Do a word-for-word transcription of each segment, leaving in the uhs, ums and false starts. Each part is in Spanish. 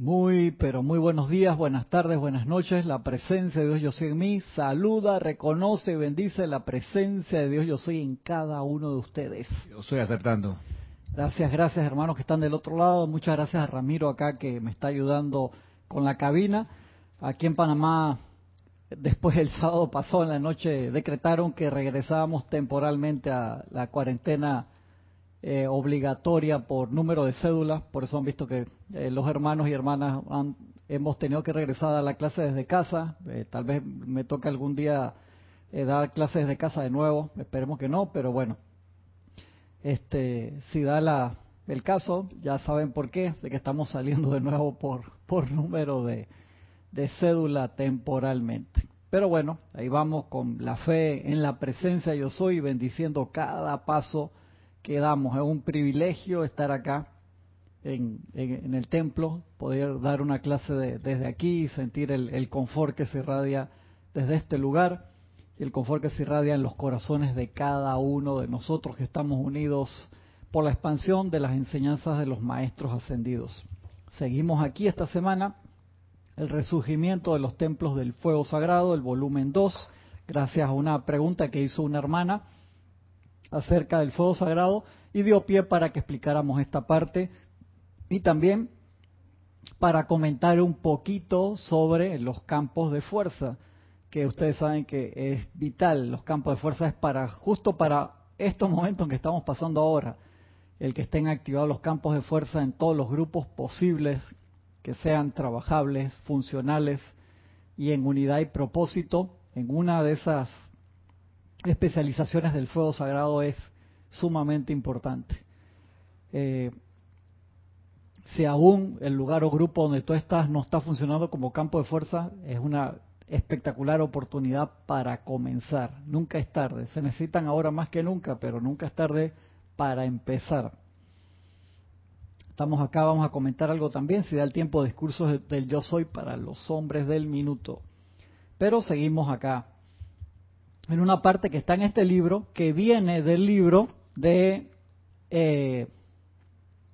Muy, pero muy buenos días, buenas tardes, buenas noches. La presencia de Dios Yo Soy en mí saluda, reconoce y bendice la presencia de Dios Yo Soy en cada uno de ustedes. Yo estoy acertando. Gracias, gracias hermanos que están del otro lado. Muchas gracias a Ramiro acá que me está ayudando con la cabina. Aquí en Panamá, después el sábado pasado en la noche, decretaron que regresábamos temporalmente a la cuarentena Eh, obligatoria por número de cédulas, por eso han visto que eh, los hermanos y hermanas han, hemos tenido que regresar a la clase desde casa. Eh, tal vez me toque algún día eh, dar clases desde casa de nuevo, esperemos que no, pero bueno, este si da la, el caso, ya saben por qué, de que estamos saliendo de nuevo por, por número de, de cédula temporalmente. Pero bueno, ahí vamos con la fe en la presencia Yo Soy, bendiciendo cada paso que damos. Es un privilegio estar acá en, en, en el templo, poder dar una clase de, desde aquí y sentir el, el confort que se irradia desde este lugar y el confort que se irradia en los corazones de cada uno de nosotros que estamos unidos por la expansión de las enseñanzas de los maestros ascendidos. Seguimos aquí esta semana, el resurgimiento de los templos del fuego sagrado, el volumen dos, gracias a una pregunta que hizo una hermana acerca del fuego sagrado y dio pie para que explicáramos esta parte y también para comentar un poquito sobre los campos de fuerza, que ustedes saben que es vital. Los campos de fuerza es para justo para estos momentos que estamos pasando ahora, el que estén activados los campos de fuerza en todos los grupos posibles, que sean trabajables, funcionales y en unidad y propósito. En una de esas especializaciones del fuego sagrado es sumamente importante. Eh, si aún el lugar o grupo donde tú estás no está funcionando como campo de fuerza, es una espectacular oportunidad para comenzar. Nunca es tarde. Se necesitan ahora más que nunca, pero nunca es tarde para empezar. Estamos acá, vamos a comentar algo también, si da el tiempo, discursos del Yo Soy para los hombres del minuto. Pero seguimos acá en una parte que está en este libro, que viene del libro de eh,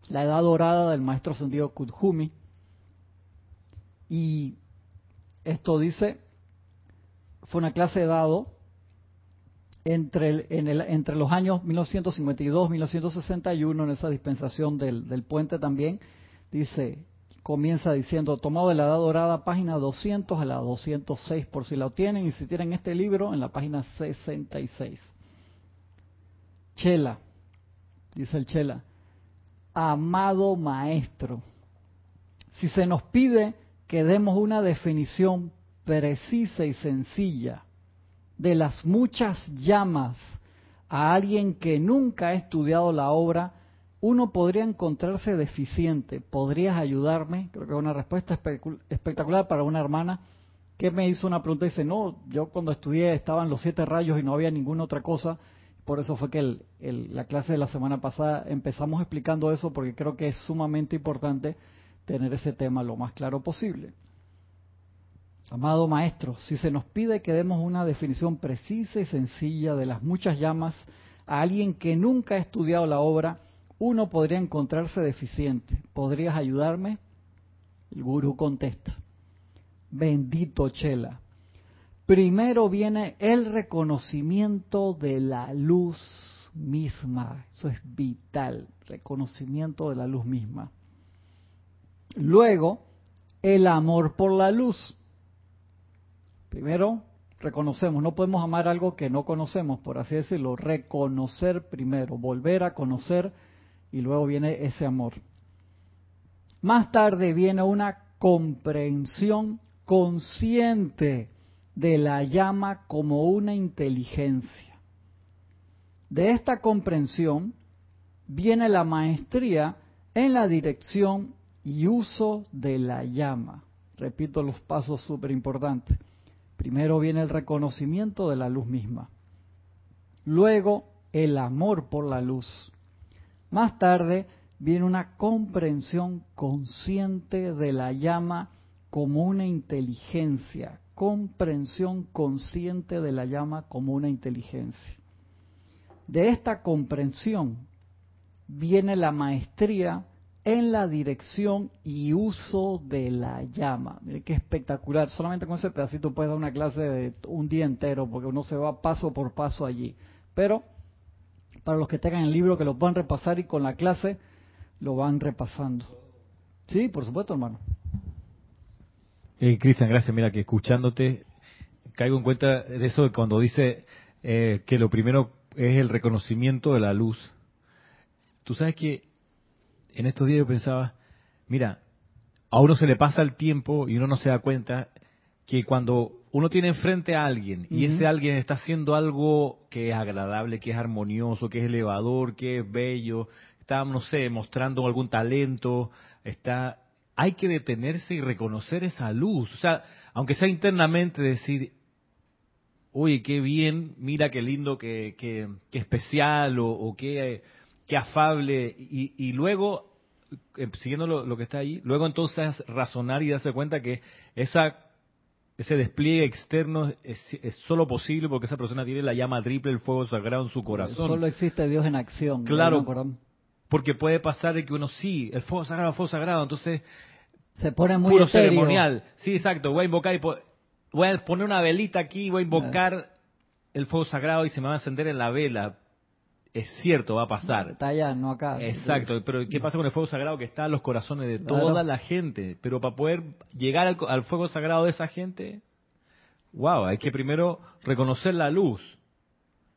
la Edad Dorada del Maestro Ascendido Kuthumi. Y esto dice, fue una clase de dado entre, el, en el, entre los años mil novecientos cincuenta y dos a mil novecientos sesenta y uno, en esa dispensación del, del puente también. Dice, comienza diciendo, tomado de la Edad Dorada, página doscientos a la doscientos seis, por si la obtienen, y si tienen este libro, en la página sesenta y seis. Chela, dice el Chela, amado maestro, si se nos pide que demos una definición precisa y sencilla de las muchas llamas a alguien que nunca ha estudiado la obra, uno podría encontrarse deficiente. ¿Podrías ayudarme? Creo que es una respuesta espectacular para una hermana que me hizo una pregunta y dice, no, yo cuando estudié estaban los siete rayos y no había ninguna otra cosa. Por eso fue que el, el, la clase de la semana pasada empezamos explicando eso, porque creo que es sumamente importante tener ese tema lo más claro posible. Amado maestro, si se nos pide que demos una definición precisa y sencilla de las muchas llamas a alguien que nunca ha estudiado la obra, uno podría encontrarse deficiente. ¿Podrías ayudarme? El gurú contesta, bendito Chela, primero viene el reconocimiento de la luz misma. Eso es vital, reconocimiento de la luz misma. Luego, el amor por la luz. Primero, reconocemos, no podemos amar algo que no conocemos, por así decirlo. Reconocer primero, volver a conocer, y luego viene ese amor. Más tarde viene una comprensión consciente de la llama como una inteligencia. De esta comprensión viene la maestría en la dirección y uso de la llama. Repito los pasos súper importantes. Primero viene el reconocimiento de la luz misma. Luego el amor por la luz. Más tarde viene una comprensión consciente de la llama como una inteligencia. Comprensión consciente de la llama como una inteligencia. De esta comprensión viene la maestría en la dirección y uso de la llama. Miren qué espectacular. Solamente con ese pedacito puedes dar una clase de un día entero, porque uno se va paso por paso allí. Pero para los que tengan el libro, que lo puedan repasar y con la clase lo van repasando. Sí, por supuesto, hermano. Eh, Cristian, gracias. Mira, que escuchándote caigo en cuenta de eso, de cuando dice eh, que lo primero es el reconocimiento de la luz. Tú sabes que en estos días yo pensaba, mira, a uno se le pasa el tiempo y uno no se da cuenta que cuando uno tiene enfrente a alguien y uh-huh. ese alguien está haciendo algo que es agradable, que es armonioso, que es elevador, que es bello, está, no sé, mostrando algún talento, está, hay que detenerse y reconocer esa luz. O sea, aunque sea internamente, decir, oye, qué bien, mira qué lindo, qué, qué, qué especial o, o qué... Qué afable, y, y luego, eh, siguiendo lo, lo que está ahí, luego entonces razonar y darse cuenta que esa ese despliegue externo es, es solo posible porque esa persona tiene la llama triple, el fuego sagrado en su corazón. Solo existe Dios en acción. Claro, ¿no? Porque puede pasar de que uno, sí, el fuego sagrado, el fuego sagrado, entonces... Se pone muy puro etéreo. Ceremonial. Sí, exacto, voy a invocar, y po- voy a poner una velita aquí, voy a invocar ah. el fuego sagrado y se me va a encender en la vela. Es cierto, va a pasar. Está allá, no acá. Exacto, pero ¿qué pasa con el fuego sagrado que está en los corazones de toda claro. la gente? Pero para poder llegar al, al fuego sagrado de esa gente, wow, hay que primero reconocer la luz.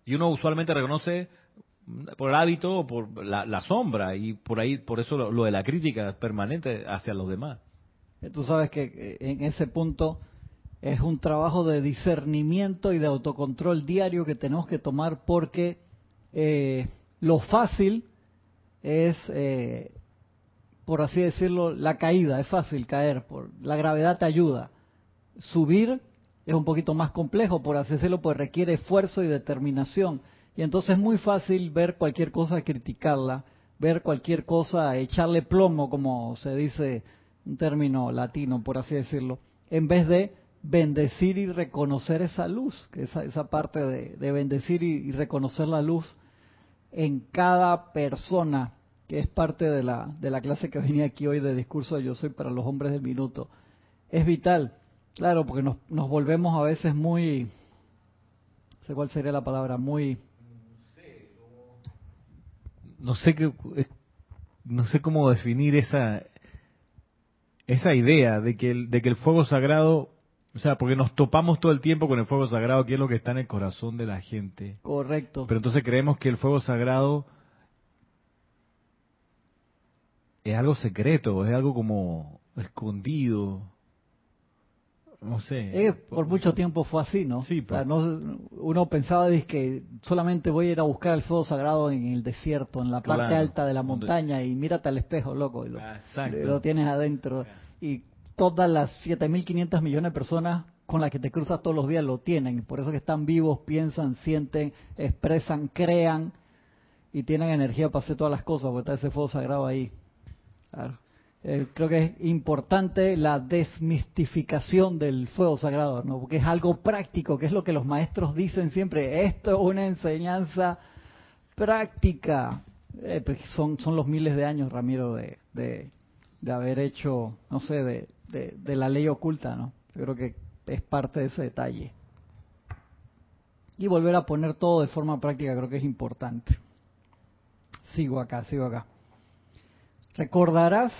Y uno usualmente reconoce por hábito o por la, la sombra, y por ahí, por eso lo, lo de la crítica permanente hacia los demás. Tú sabes que en ese punto es un trabajo de discernimiento y de autocontrol diario que tenemos que tomar, porque... Eh, lo fácil es, eh, por así decirlo, la caída. Es fácil caer, por la gravedad te ayuda. Subir es un poquito más complejo, por así decirlo, pues requiere esfuerzo y determinación. Y entonces es muy fácil ver cualquier cosa, criticarla, ver cualquier cosa, echarle plomo, como se dice, un término latino, por así decirlo, en vez de bendecir y reconocer esa luz, que esa, esa parte de, de bendecir y, y reconocer la luz en cada persona, que es parte de la, de la clase que venía aquí hoy de discurso de Yo Soy para los hombres del minuto. Es vital, claro, porque nos, nos volvemos a veces muy, no sé cuál sería la palabra, muy... No sé, que, no sé cómo definir esa, esa idea de que el, de que el fuego sagrado... O sea, porque nos topamos todo el tiempo con el fuego sagrado, que es lo que está en el corazón de la gente. Correcto. Pero entonces creemos que el fuego sagrado es algo secreto, es algo como escondido. No sé. Eh, por mucho tiempo fue así, ¿no? Sí, pero... o sea, no, uno pensaba que solamente voy a ir a buscar el fuego sagrado en el desierto, en la claro, parte alta de la montaña, donde... y mírate al espejo, loco. Y lo, exacto. Lo tienes adentro. Y... todas las siete mil quinientos millones de personas con las que te cruzas todos los días lo tienen. Por eso que están vivos, piensan, sienten, expresan, crean y tienen energía para hacer todas las cosas, porque está ese fuego sagrado ahí. Claro. Eh, creo que es importante la desmistificación del fuego sagrado, ¿no? Porque es algo práctico, que es lo que los maestros dicen siempre. Esto es una enseñanza práctica. Eh, pues son, son los miles de años, Ramiro, de... de de haber hecho, no sé, de, de, de la ley oculta, ¿no? Yo creo que es parte de ese detalle. Y volver a poner todo de forma práctica creo que es importante. Sigo acá, sigo acá. Recordarás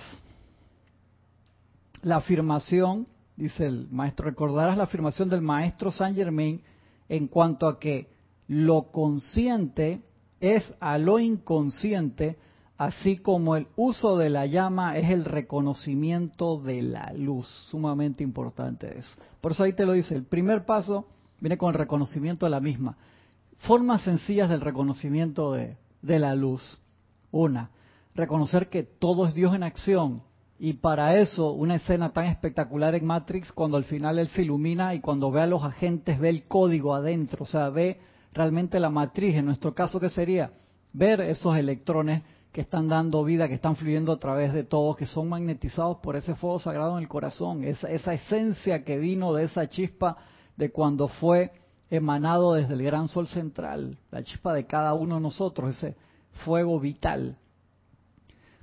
la afirmación, dice el maestro, recordarás la afirmación del maestro Saint Germain en cuanto a que lo consciente es a lo inconsciente, así como el uso de la llama es el reconocimiento de la luz. Sumamente importante eso. Por eso ahí te lo dice. El primer paso viene con el reconocimiento de la misma. Formas sencillas del reconocimiento de, de la luz. Una, reconocer que todo es Dios en acción. Y para eso, una escena tan espectacular en Matrix, cuando al final él se ilumina y cuando ve a los agentes, ve el código adentro. O sea, ve realmente la matriz. En nuestro caso, ¿qué sería? Ver esos electrones que están dando vida, que están fluyendo a través de todos, que son magnetizados por ese fuego sagrado en el corazón, esa, esa esencia que vino de esa chispa de cuando fue emanado desde el gran sol central, la chispa de cada uno de nosotros, ese fuego vital.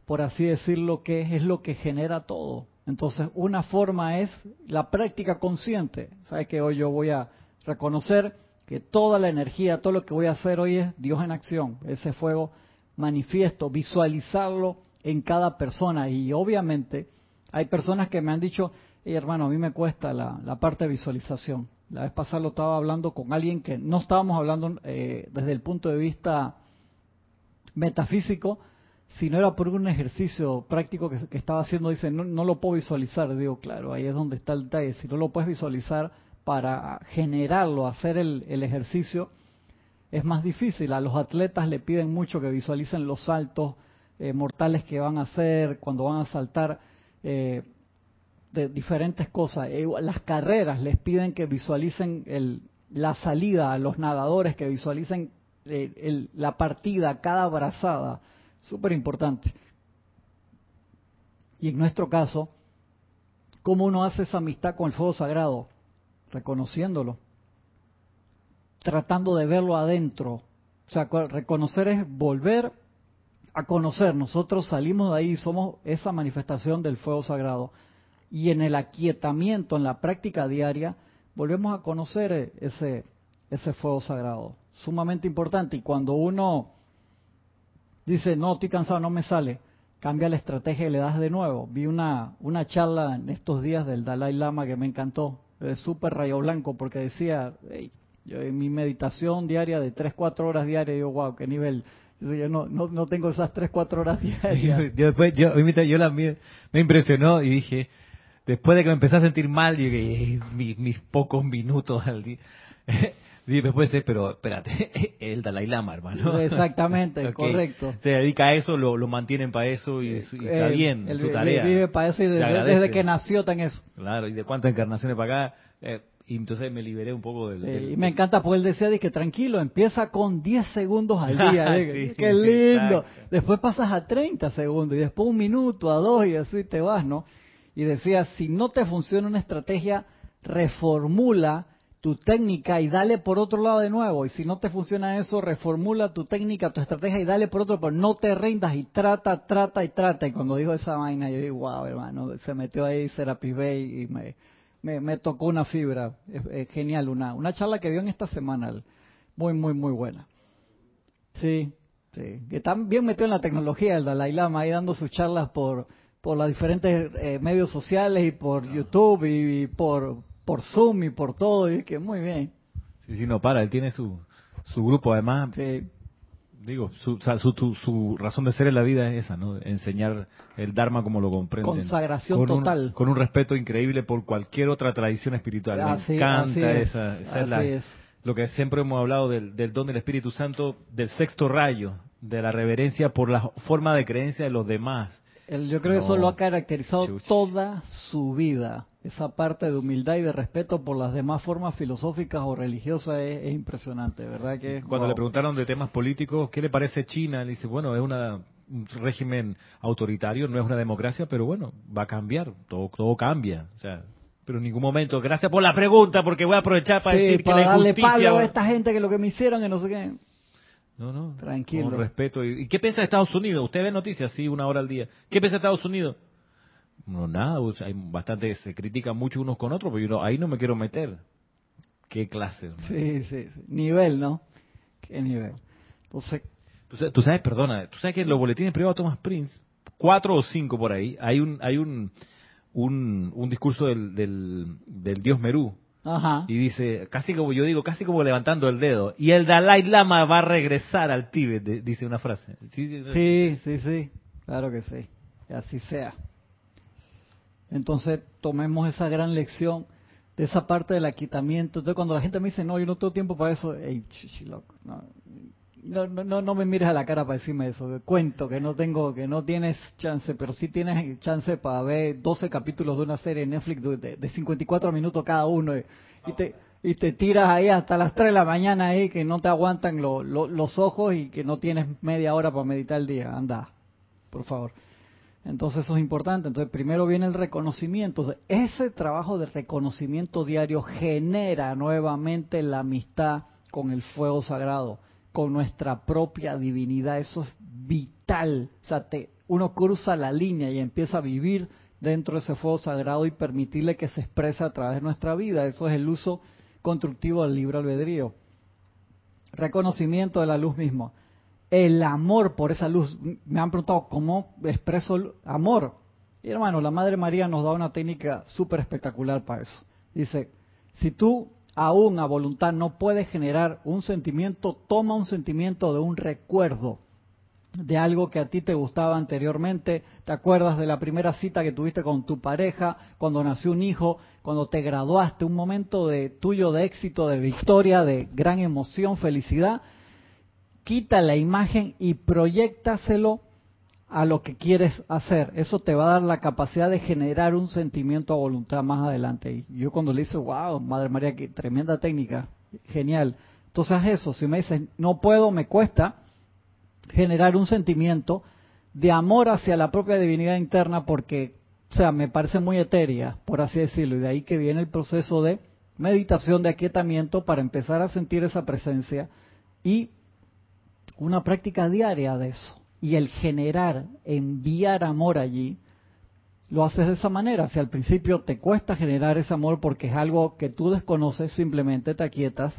por así decirlo, que es lo que genera todo. Entonces, una forma es la práctica consciente. Sabes que hoy yo voy a reconocer que toda la energía, todo lo que voy a hacer hoy es Dios en acción. Ese fuego manifiesto, visualizarlo en cada persona. Y obviamente hay personas que me han dicho, hey, hermano, a mí me cuesta la, la parte de visualización. La vez pasada lo estaba hablando con alguien que no estábamos hablando eh, desde el punto de vista metafísico, sino era por un ejercicio práctico que, que estaba haciendo. Dice, no, no lo puedo visualizar. Digo, claro, ahí es donde está el detalle. Si no lo puedes visualizar para generarlo, hacer el, el ejercicio, es más difícil. A los atletas le piden mucho que visualicen los saltos eh, mortales que van a hacer, cuando van a saltar, eh, de diferentes cosas. Eh, las carreras les piden que visualicen el, la salida, a los nadadores que visualicen eh, el, la partida, cada brazada. Súper importante. Y en nuestro caso, ¿cómo uno hace esa amistad con el fuego sagrado? Reconociéndolo, tratando de verlo adentro. O sea, reconocer es volver a conocer. Nosotros salimos de ahí y somos esa manifestación del fuego sagrado. Y en el aquietamiento, en la práctica diaria, volvemos a conocer ese, ese fuego sagrado. Sumamente importante. Y cuando uno dice, no, estoy cansado, no me sale, cambia la estrategia y le das de nuevo. Vi una, una charla en estos días del Dalai Lama que me encantó. Es súper rayo blanco, porque decía, hey, yo en mi meditación diaria de tres, cuatro horas diarias, digo, wow, qué nivel. Yo no, no, no tengo esas tres, cuatro horas diarias. Yo, después, yo, yo la, me impresionó y dije, después de que me empecé a sentir mal, dije, mis, mis pocos minutos al día. Sí, después es, pero espérate, el Dalai Lama, hermano. Exactamente, okay. Correcto. Se dedica a eso, lo, lo mantienen para eso y, y está el, bien, el, su tarea. Vive para eso y desde, desde que nació está en eso. Claro, y de cuántas encarnaciones para acá. Eh, y entonces me liberé un poco del... del sí, y me del... encanta, porque él decía, dice, tranquilo, empieza con diez segundos al día. Sí, ¡qué lindo! Exacto. Después pasas a treinta segundos y después un minuto, a dos y así te vas, ¿no? Y decía, si no te funciona una estrategia, reformula tu técnica y dale por otro lado de nuevo. Y si no te funciona eso, reformula tu técnica, tu estrategia y dale por otro, pero no te rindas y trata, trata y trata. Y cuando dijo esa vaina, yo digo, wow, hermano, se metió ahí Serapis Bey y me, me, me tocó una fibra. Es, es genial, una, una charla que dio en esta semana, muy, muy, muy buena. Sí, sí, que está bien metido en la tecnología el Dalai Lama, ahí dando sus charlas por, por los diferentes eh, medios sociales y por no. YouTube y, y por... por Zoom y por todo, y es que muy bien. Sí, sí, no para, él tiene su su grupo, además, sí. Digo, su, su, su, su razón de ser en la vida es esa, ¿no? Enseñar el Dharma como lo comprenden. Consagración con total. Un, con un respeto increíble por cualquier otra tradición espiritual. Así, me encanta así esa, es, esa es, la, es lo que siempre hemos hablado del, del don del Espíritu Santo, del sexto rayo, de la reverencia por la forma de creencia de los demás. El, yo creo no. que eso lo ha caracterizado Chuch. toda su vida. Esa parte de humildad y de respeto por las demás formas filosóficas o religiosas es, es impresionante, ¿verdad? Que Cuando wow. le preguntaron de temas políticos, ¿qué le parece China? Le dice, bueno, es una, un régimen autoritario, no es una democracia, pero bueno, va a cambiar, todo, todo cambia, o sea... Pero en ningún momento, gracias por la pregunta, porque voy a aprovechar para sí, decir para que la injusticia... darle palo a esta gente que lo que me hicieron que no sé qué... No, no, tranquilo. Con respeto. ¿Y qué piensa de Estados Unidos? Usted ve noticias, sí, una hora al día. ¿Qué piensa de Estados Unidos? No, nada, hay bastante, se critican mucho unos con otros, pero yo no, ahí no me quiero meter. ¿Qué clase? Man? Sí, sí, sí. Nivel, ¿no? ¿Qué nivel? Entonces, tú, tú sabes, perdona, tú sabes que en los boletines privados de Thomas Printz, cuatro o cinco por ahí, hay un hay un un, un discurso del, del, del Dios Merú. Ajá. Y dice, casi como yo digo, casi como levantando el dedo, y el Dalai Lama va a regresar al Tíbet, de, dice una frase. Sí sí, sí, sí, sí, claro que sí, que así sea. Entonces, tomemos esa gran lección de esa parte del aquitamiento. Entonces, cuando la gente me dice, no, yo no tengo tiempo para eso, hey, chichiloco, no, no, no, no me mires a la cara para decirme eso, que cuento que no tengo, que no tienes chance, pero sí tienes chance para ver doce capítulos de una serie en Netflix de, de, de cincuenta y cuatro minutos cada uno, y, y, te, y te tiras ahí hasta las tres de la mañana ahí, que no te aguantan lo, lo, los ojos y que no tienes media hora para meditar el día, anda, por favor. Entonces eso es importante. Entonces primero viene el reconocimiento. Entonces, ese trabajo de reconocimiento diario genera nuevamente la amistad con el fuego sagrado, con nuestra propia divinidad. Eso es vital. O sea, te uno cruza la línea y empieza a vivir dentro de ese fuego sagrado y permitirle que se exprese a través de nuestra vida. Eso es el uso constructivo del libre albedrío. Reconocimiento de la luz mismo. El amor por esa luz. Me han preguntado cómo expreso amor. Y hermano, la Madre María nos da una técnica súper espectacular para eso. Dice, si tú aún a voluntad no puedes generar un sentimiento, toma un sentimiento de un recuerdo, de algo que a ti te gustaba anteriormente. Te acuerdas de la primera cita que tuviste con tu pareja, cuando nació un hijo, cuando te graduaste, un momento de tuyo de éxito, de victoria, de gran emoción, felicidad. Quita la imagen y proyéctaselo a lo que quieres hacer. Eso te va a dar la capacidad de generar un sentimiento a voluntad más adelante. Y yo cuando le hice, wow, Madre María, qué tremenda técnica, genial. Entonces haz eso. Si me dices, no puedo, me cuesta generar un sentimiento de amor hacia la propia divinidad interna porque, o sea, me parece muy etérea, por así decirlo, y de ahí que viene el proceso de meditación, de aquietamiento para empezar a sentir esa presencia y una práctica diaria de eso. Y el generar, enviar amor allí, lo haces de esa manera. Si al principio te cuesta generar ese amor porque es algo que tú desconoces, simplemente te aquietas.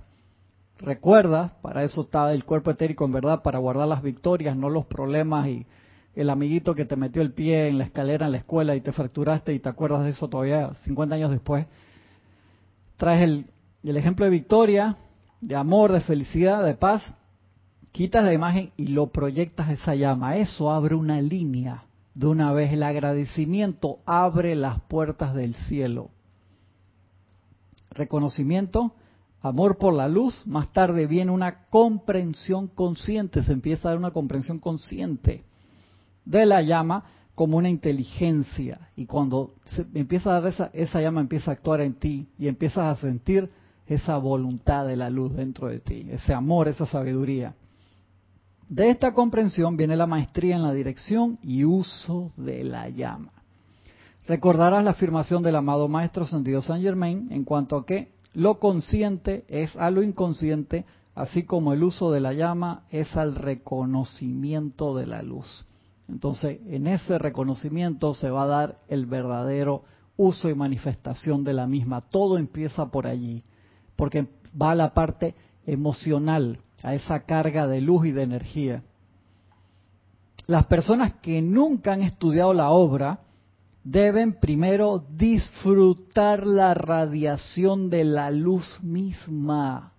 Recuerdas, para eso está el cuerpo etérico, en verdad, para guardar las victorias, no los problemas y el amiguito que te metió el pie en la escalera en la escuela y te fracturaste y te acuerdas de eso todavía cincuenta años después. Traes el, el ejemplo de victoria, de amor, de felicidad, de paz, quitas la imagen y lo proyectas esa llama. Eso abre una línea. De una vez el agradecimiento abre las puertas del cielo. Reconocimiento. Amor por la luz, más tarde viene una comprensión consciente, se empieza a dar una comprensión consciente de la llama como una inteligencia. Y cuando se empieza a dar esa, esa llama empieza a actuar en ti y empiezas a sentir esa voluntad de la luz dentro de ti, ese amor, esa sabiduría. De esta comprensión viene la maestría en la dirección y uso de la llama. Recordarás la afirmación del amado Maestro Ascendido Saint Germain en cuanto a que lo consciente es a lo inconsciente, así como el uso de la llama es al reconocimiento de la luz. Entonces, en ese reconocimiento se va a dar el verdadero uso y manifestación de la misma. Todo empieza por allí, porque va a la parte emocional, a esa carga de luz y de energía. Las personas que nunca han estudiado la obra deben primero disfrutar la radiación de la luz misma.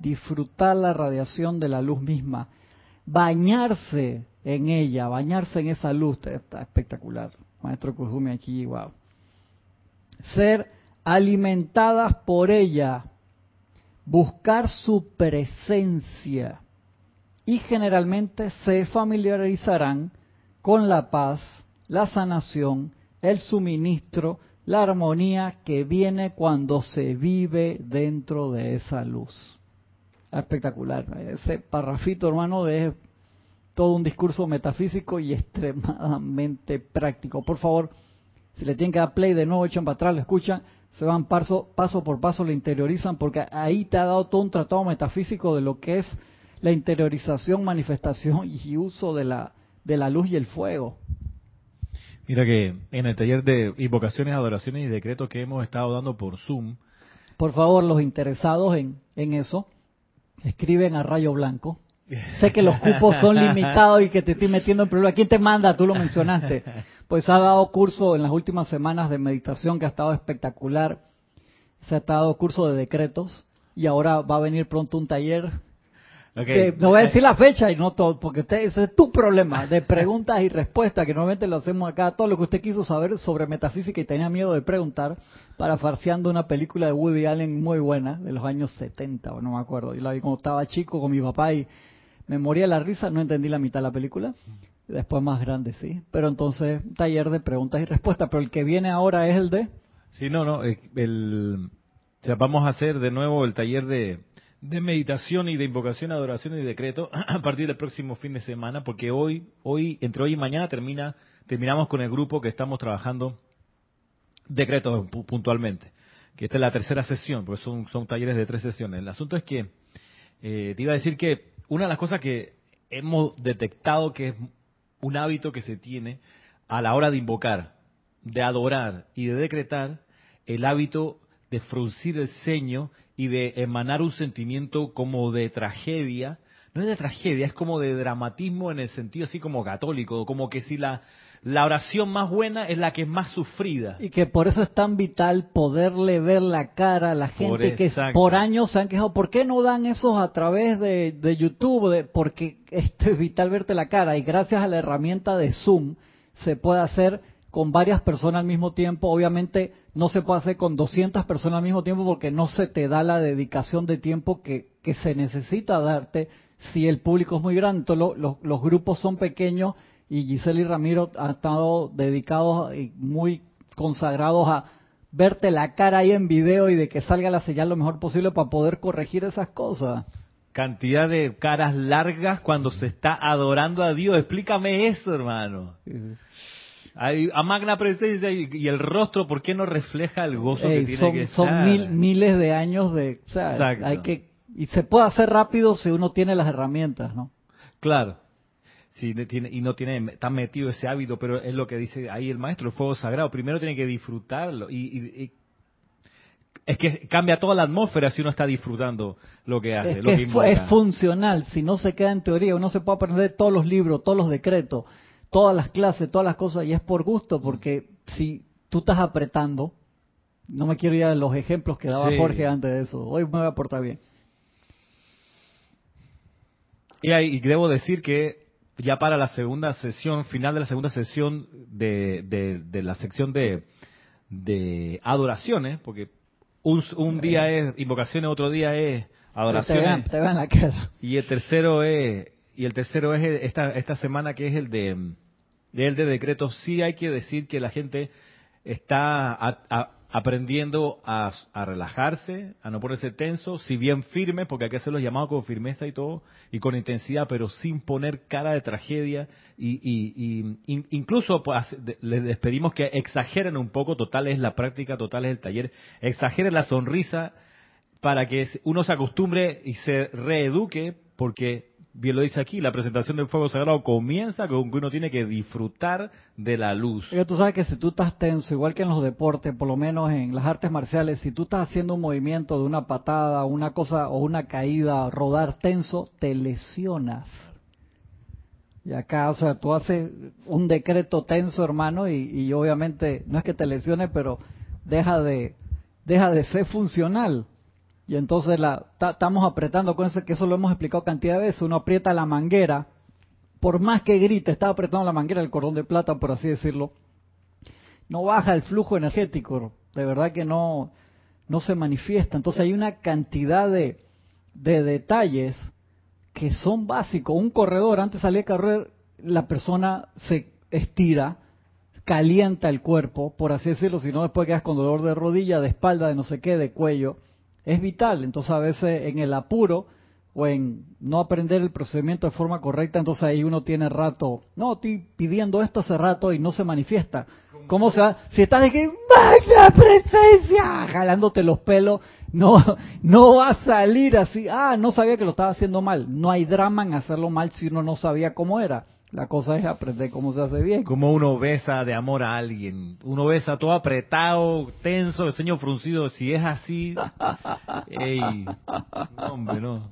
Disfrutar la radiación de la luz misma. Bañarse en ella, bañarse en esa luz. Está espectacular. Maestro Kuthumi aquí, wow. Ser alimentadas por ella. Buscar su presencia. Y generalmente se familiarizarán con la paz, la sanación, el suministro, la armonía que viene cuando se vive dentro de esa luz. Espectacular. Ese parrafito, hermano, es todo un discurso metafísico y extremadamente práctico. Por favor, si le tienen que dar play de nuevo, echan para atrás, lo escuchan, se van paso, paso por paso, lo interiorizan, porque ahí te ha dado todo un tratado metafísico de lo que es la interiorización, manifestación y uso de la, de la luz y el fuego. Mira que en el taller de invocaciones, adoraciones y decretos que hemos estado dando por Zoom. Por favor, los interesados en, en eso, escriben a Rayo Blanco. Sé que los cupos son limitados y que te estoy metiendo en problemas. ¿Quién te manda? Tú lo mencionaste. Pues ha dado curso en las últimas semanas de meditación que ha estado espectacular. Se ha dado curso de decretos y ahora va a venir pronto un taller. Okay. No voy a decir la fecha y no todo, porque usted, ese es tu problema de preguntas y respuestas, que normalmente lo hacemos acá. Todo lo que usted quiso saber sobre metafísica y tenía miedo de preguntar, parafraseando una película de Woody Allen muy buena, de los años setenta, o no me acuerdo. Yo la vi cuando estaba chico con mi papá y me moría de la risa, no entendí la mitad de la película. Después más grande, sí. Pero entonces, taller de preguntas y respuestas. Pero el que viene ahora es el de... Sí, no, no. El, o sea, vamos a hacer de nuevo el taller de... de meditación y de invocación, adoración y decreto a partir del próximo fin de semana, porque hoy, hoy entre hoy y mañana termina terminamos con el grupo que estamos trabajando decretos puntualmente, que esta es la tercera sesión, porque son, son talleres de tres sesiones. El asunto es que, eh, te iba a decir que una de las cosas que hemos detectado que es un hábito que se tiene a la hora de invocar, de adorar y de decretar, el hábito de fruncir el ceño y de emanar un sentimiento como de tragedia. No es de tragedia, es como de dramatismo en el sentido así como católico, como que si la, la oración más buena es la que es más sufrida. Y que por eso es tan vital poderle ver la cara a la gente por que por años se han quejado. ¿Por qué no dan esos a través de, de YouTube? De, porque esto es vital, verte la cara. Y gracias a la herramienta de Zoom se puede hacer con varias personas al mismo tiempo. Obviamente no se puede hacer con doscientas personas al mismo tiempo porque no se te da la dedicación de tiempo que, que se necesita darte si el público es muy grande. Entonces, los, los grupos son pequeños y Giselle y Ramiro han estado dedicados y muy consagrados a verte la cara ahí en video y de que salga la señal lo mejor posible para poder corregir esas cosas. Cantidad de caras largas cuando se está adorando a Dios. Explícame eso, hermano. Hay, a magna presencia y, y el rostro, ¿por qué no refleja el gozo Ey, que tiene son, que estar? Son mil, miles de años de... O sea, exacto. Hay que... Y se puede hacer rápido si uno tiene las herramientas, ¿no? Claro. Sí, tiene, y no tiene tan metido ese hábito, pero es lo que dice ahí el maestro, el fuego sagrado. Primero tiene que disfrutarlo. Y, y, y es que cambia toda la atmósfera si uno está disfrutando lo que hace. Es, lo que que es, es funcional, si no se queda en teoría. Uno se puede aprender todos los libros, todos los decretos, todas las clases, todas las cosas, y es por gusto, porque si tú estás apretando, no me quiero ir a los ejemplos que daba sí. Jorge antes de eso. Hoy me voy a portar bien. Y, hay, y debo decir que ya para la segunda sesión, final de la segunda sesión de, de, de la sección de, de adoraciones, porque un, un día es invocaciones, otro día es adoraciones. Te van, te van la cara. Y el tercero es, y el tercero es esta, esta semana que es el de, el de decretos. Sí hay que decir que la gente está a, a, aprendiendo a, a relajarse, a no ponerse tenso, si bien firme, porque hay que hacer los llamados con firmeza y todo, y con intensidad, pero sin poner cara de tragedia, y, y, y incluso pues, les pedimos que exageren un poco, total es la práctica, total es el taller, exageren la sonrisa para que uno se acostumbre y se reeduque, porque bien lo dice aquí, la presentación del fuego sagrado comienza con que uno tiene que disfrutar de la luz. Oye, tú sabes que si tú estás tenso, igual que en los deportes, por lo menos en las artes marciales, si tú estás haciendo un movimiento de una patada, una cosa o una caída, rodar tenso, te lesionas. Y acá, o sea, tú haces un decreto tenso, hermano, y, y obviamente no es que te lesiones, pero deja de, deja de ser funcional. Y entonces la estamos apretando, acuérdense que eso lo hemos explicado cantidad de veces, uno aprieta la manguera, por más que grite, está apretando la manguera, el cordón de plata, por así decirlo, no baja el flujo energético, de verdad que no, no se manifiesta. Entonces hay una cantidad de, de detalles que son básicos. Un corredor, antes de salir a correr, la persona se estira, calienta el cuerpo, por así decirlo, si no después quedas con dolor de rodilla, de espalda, de no sé qué, de cuello. Es vital, entonces a veces en el apuro o en no aprender el procedimiento de forma correcta, entonces ahí uno tiene rato, no, estoy pidiendo esto hace rato y no se manifiesta. ¿Cómo se va? Si estás de que ¡magna presencia! Jalándote los pelos, no, no va a salir así. Ah, no sabía que lo estaba haciendo mal. No hay drama en hacerlo mal si uno no sabía cómo era. La cosa es aprender cómo se hace bien. Como uno besa de amor a alguien. Uno besa todo apretado, tenso, el ceño fruncido. Si es así... ey, no, hombre, no.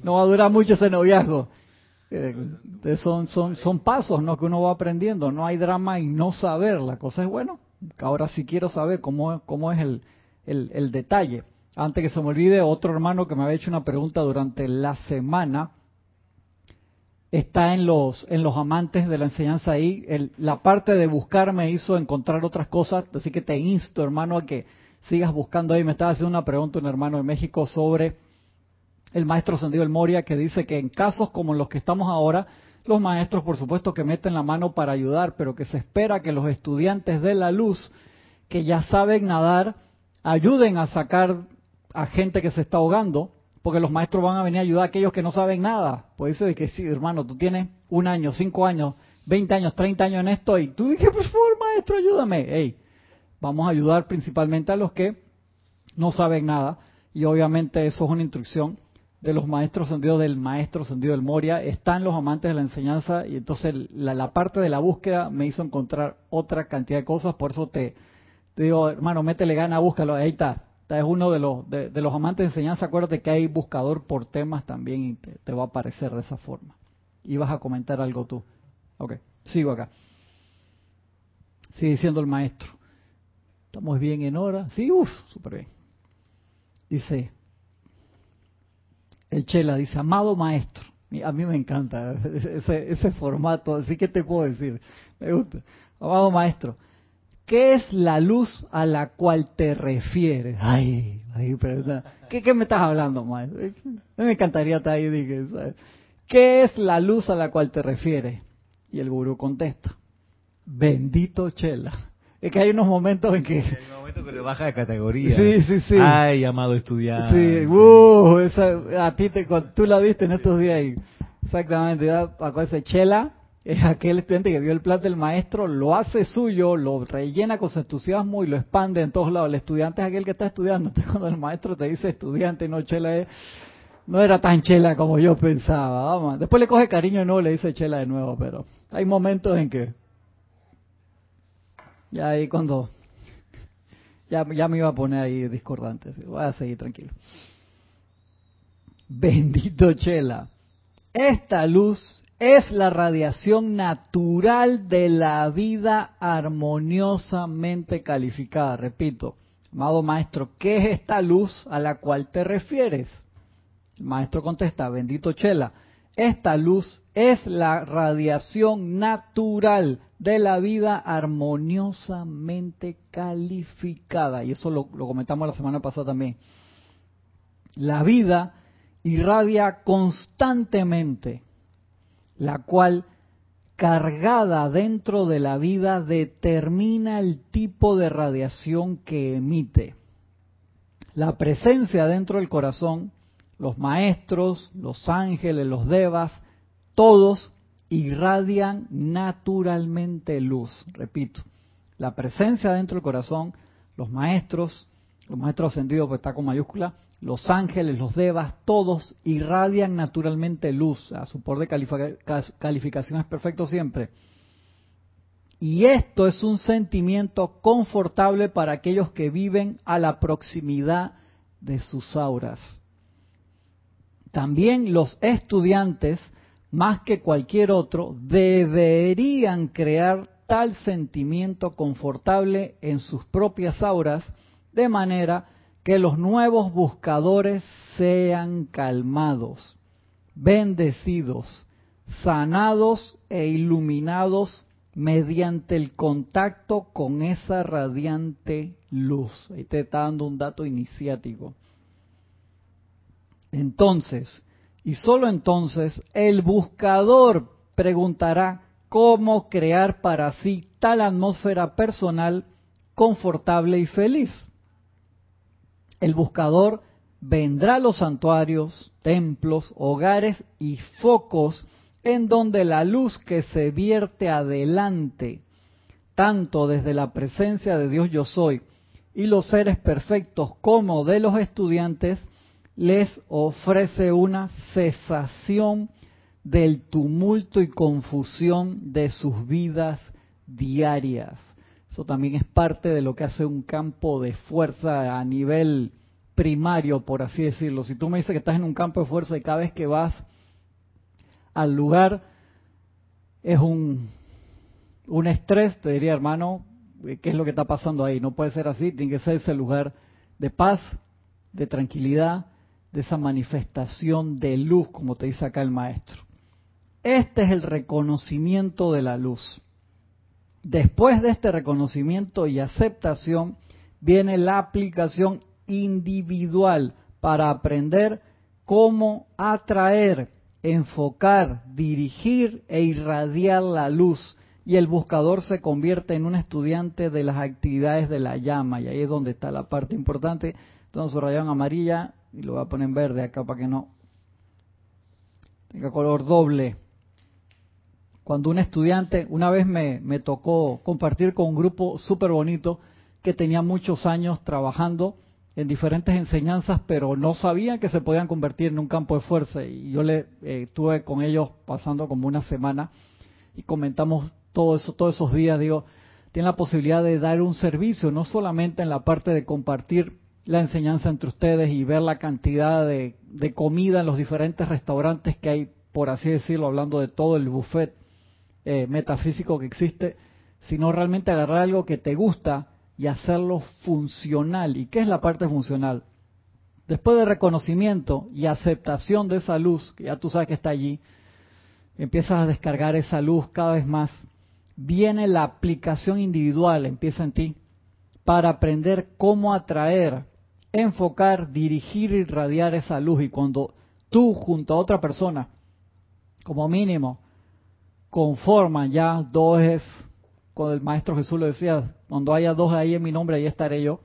No va a durar mucho ese noviazgo. Eh, son, son, son pasos, ¿no?, que uno va aprendiendo. No hay drama en no saber. La cosa es, bueno, ahora sí quiero saber cómo, cómo es el, el, el detalle. Antes que se me olvide, otro hermano que me había hecho una pregunta durante la semana... está en los en los amantes de la enseñanza ahí, el, la parte de buscar me hizo encontrar otras cosas, así que te insto, hermano, a que sigas buscando ahí. Me estaba haciendo una pregunta un hermano de México sobre el maestro ascendido el Morya, que dice que en casos como los que estamos ahora, los maestros por supuesto que meten la mano para ayudar, pero que se espera que los estudiantes de la luz, que ya saben nadar, ayuden a sacar a gente que se está ahogando, porque los maestros van a venir a ayudar a aquellos que no saben nada. Pues dice que sí, hermano, tú tienes un año, cinco años, veinte años, treinta años en esto, y tú dije, por favor, maestro, ayúdame. Hey, vamos a ayudar principalmente a los que no saben nada, y obviamente eso es una instrucción de los maestros ascendidos, del maestro ascendido del Morya, están los amantes de la enseñanza, y entonces la, la parte de la búsqueda me hizo encontrar otra cantidad de cosas, por eso te, te digo, hermano, métele gana, búscalo, ahí está, es uno de los, de, de los amantes de enseñanza, acuérdate que hay buscador por temas también y te, te va a aparecer de esa forma. Y vas a comentar algo tú. Ok, sigo acá. Sigue diciendo el maestro. ¿Estamos bien en hora? Sí, uff, súper bien. Dice, el Chela dice, amado maestro. A mí me encanta ese, ese formato, así que te puedo decir. Me gusta. Amado maestro, ¿qué es la luz a la cual te refieres? Ay, ay, pero ¿qué, qué me estás hablando, maestro? A mí me encantaría estar ahí, dije, ¿sabes? ¿Qué es la luz a la cual te refieres? Y el gurú contesta, bendito Chela. Es que hay unos momentos en que... En el momento que lo baja de categoría. Sí, sí, sí. Ay, amado estudiante. Sí, uh, esa, a ti te, tú la viste en estos días. Y, exactamente, acuérdese, Chela es aquel estudiante que vio el plan del maestro, lo hace suyo, lo rellena con su entusiasmo y lo expande en todos lados. El estudiante es aquel que está estudiando. Cuando el maestro te dice estudiante, no, Chela es... No era tan Chela como yo pensaba. Vamos. Después le coge cariño y no le dice Chela de nuevo, pero hay momentos en que ya ahí cuando ya, ya me iba a poner ahí discordante. Voy a seguir tranquilo. Bendito Chela. Esta luz es la radiación natural de la vida armoniosamente calificada. Repito, amado maestro, ¿qué es esta luz a la cual te refieres? El maestro contesta, bendito Chela, esta luz es la radiación natural de la vida armoniosamente calificada. Y eso lo, lo comentamos la semana pasada también. La vida irradia constantemente, la cual, cargada dentro de la vida, determina el tipo de radiación que emite. La presencia dentro del corazón, los maestros, los ángeles, los devas, todos irradian naturalmente luz. Repito, la presencia dentro del corazón, los maestros, los maestros ascendidos, pues está con mayúscula, los ángeles, los devas, todos irradian naturalmente luz. A su por de calificación es perfecto siempre. Y esto es un sentimiento confortable para aquellos que viven a la proximidad de sus auras. También los estudiantes, más que cualquier otro, deberían crear tal sentimiento confortable en sus propias auras, de manera que los nuevos buscadores sean calmados, bendecidos, sanados e iluminados mediante el contacto con esa radiante luz. Ahí te está dando un dato iniciático. Entonces, y solo entonces, el buscador preguntará cómo crear para sí tal atmósfera personal confortable y feliz. El buscador vendrá a los santuarios, templos, hogares y focos en donde la luz que se vierte adelante, tanto desde la presencia de Dios Yo Soy y los seres perfectos como de los estudiantes, les ofrece una cesación del tumulto y confusión de sus vidas diarias. Eso también es parte de lo que hace un campo de fuerza a nivel primario, por así decirlo. Si tú me dices que estás en un campo de fuerza y cada vez que vas al lugar es un, un estrés, te diría, hermano, ¿qué es lo que está pasando ahí? No puede ser así, tiene que ser ese lugar de paz, de tranquilidad, de esa manifestación de luz, como te dice acá el maestro. Este es el reconocimiento de la luz. Después de este reconocimiento y aceptación, viene la aplicación individual para aprender cómo atraer, enfocar, dirigir e irradiar la luz. Y el buscador se convierte en un estudiante de las actividades de la llama. Y ahí es donde está la parte importante. Entonces subrayado en amarilla y lo voy a poner en verde acá para que no tenga color doble. Cuando un estudiante, una vez me, me tocó compartir con un grupo súper bonito que tenía muchos años trabajando en diferentes enseñanzas, pero no sabían que se podían convertir en un campo de fuerza. Y yo le eh, estuve con ellos pasando como una semana y comentamos todo eso, todos esos días, digo, tienen la posibilidad de dar un servicio, no solamente en la parte de compartir la enseñanza entre ustedes y ver la cantidad de, de comida en los diferentes restaurantes que hay, por así decirlo, hablando de todo el buffet eh, metafísico que existe, sino realmente agarrar algo que te gusta y hacerlo funcional. ¿Y qué es la parte funcional? Después de reconocimiento y aceptación de esa luz, que ya tú sabes que está allí, empiezas a descargar esa luz cada vez más. Viene la aplicación individual, empieza en ti, para aprender cómo atraer, enfocar, dirigir y radiar esa luz. Y cuando tú, junto a otra persona, como mínimo, conforman ya dos es... Cuando el Maestro Jesús lo decía, cuando haya dos ahí en mi nombre, ahí estaré yo.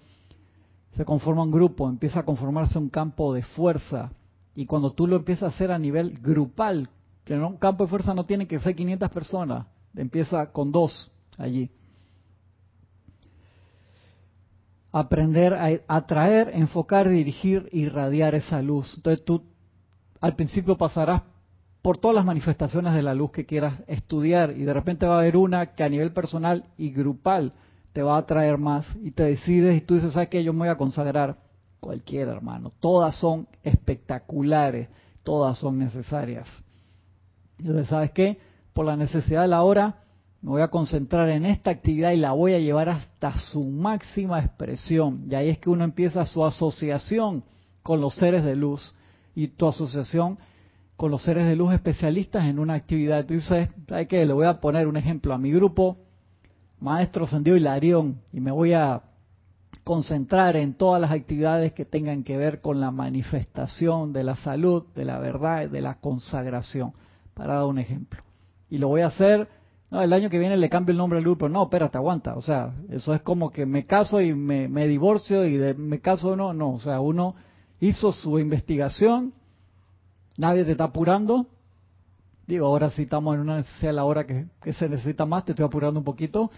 Se conforma un grupo, empieza a conformarse un campo de fuerza. Y cuando tú lo empiezas a hacer a nivel grupal, que en un campo de fuerza no tiene que ser quinientas personas, empieza con dos allí. Aprender a atraer, enfocar, dirigir y irradiar esa luz. Entonces tú al principio pasarás por todas las manifestaciones de la luz que quieras estudiar, y de repente va a haber una que a nivel personal y grupal te va a atraer más, y te decides, y tú dices, ¿sabes qué? Yo me voy a consagrar. Cualquiera, hermano. Todas son espectaculares, todas son necesarias. Y entonces, ¿sabes qué? Por la necesidad de la hora, me voy a concentrar en esta actividad y la voy a llevar hasta su máxima expresión. Y ahí es que uno empieza su asociación con los seres de luz, y tu asociación con los seres de luz especialistas en una actividad. Tú dices, ¿sabes qué? Le voy a poner un ejemplo a mi grupo, Maestro Sendido Hilarión, y me voy a concentrar en todas las actividades que tengan que ver con la manifestación de la salud, de la verdad, de la consagración, para dar un ejemplo. Y lo voy a hacer, no, el año que viene le cambio el nombre al grupo, no, espérate, aguanta, o sea, eso es como que me caso y me, me divorcio y de, me caso, no, no, o sea, uno hizo su investigación. Nadie te está apurando. Digo, ahora sí estamos en una necesidad de la hora que, que se necesita más. Te estoy apurando un poquito.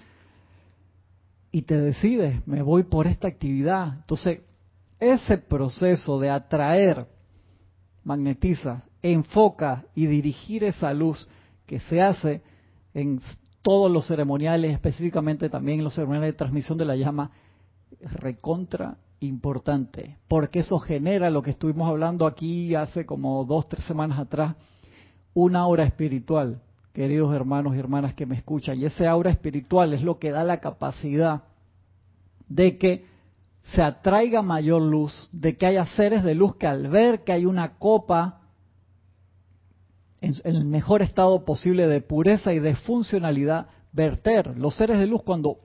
Y te decides, me voy por esta actividad. Entonces, ese proceso de atraer, magnetiza, enfoca y dirigir esa luz que se hace en todos los ceremoniales, específicamente también en los ceremoniales de transmisión de la llama, recontra importante, porque eso genera lo que estuvimos hablando aquí hace como dos, tres semanas atrás, una aura espiritual, queridos hermanos y hermanas que me escuchan, y ese aura espiritual es lo que da la capacidad de que se atraiga mayor luz, de que haya seres de luz que al ver que hay una copa en el mejor estado posible de pureza y de funcionalidad, verter. Los seres de luz, cuando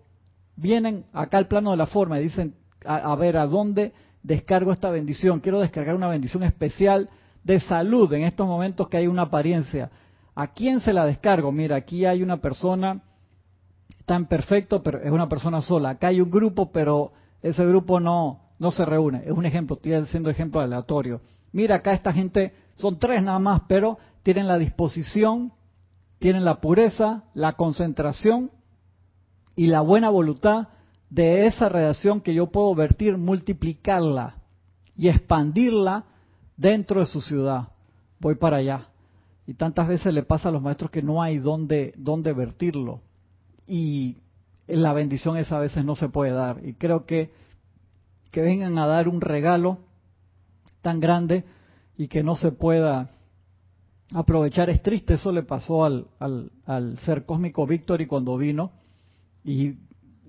vienen acá al plano de la forma y dicen, A, a ver, ¿a dónde descargo esta bendición? Quiero descargar una bendición especial de salud en estos momentos que hay una apariencia. ¿A quién se la descargo? Mira, aquí hay una persona, está en perfecto, pero es una persona sola. Acá hay un grupo, pero ese grupo no, no se reúne. Es un ejemplo, estoy haciendo ejemplo aleatorio. Mira, acá esta gente, son tres nada más, pero tienen la disposición, tienen la pureza, la concentración y la buena voluntad de esa radiación que yo puedo vertir, multiplicarla y expandirla dentro de su ciudad. Voy para allá. Y tantas veces le pasa a los maestros que no hay dónde, dónde vertirlo. Y la bendición esa a veces no se puede dar. Y creo que, que vengan a dar un regalo tan grande y que no se pueda aprovechar es triste. Eso le pasó al, al, al ser cósmico Víctor, y cuando vino y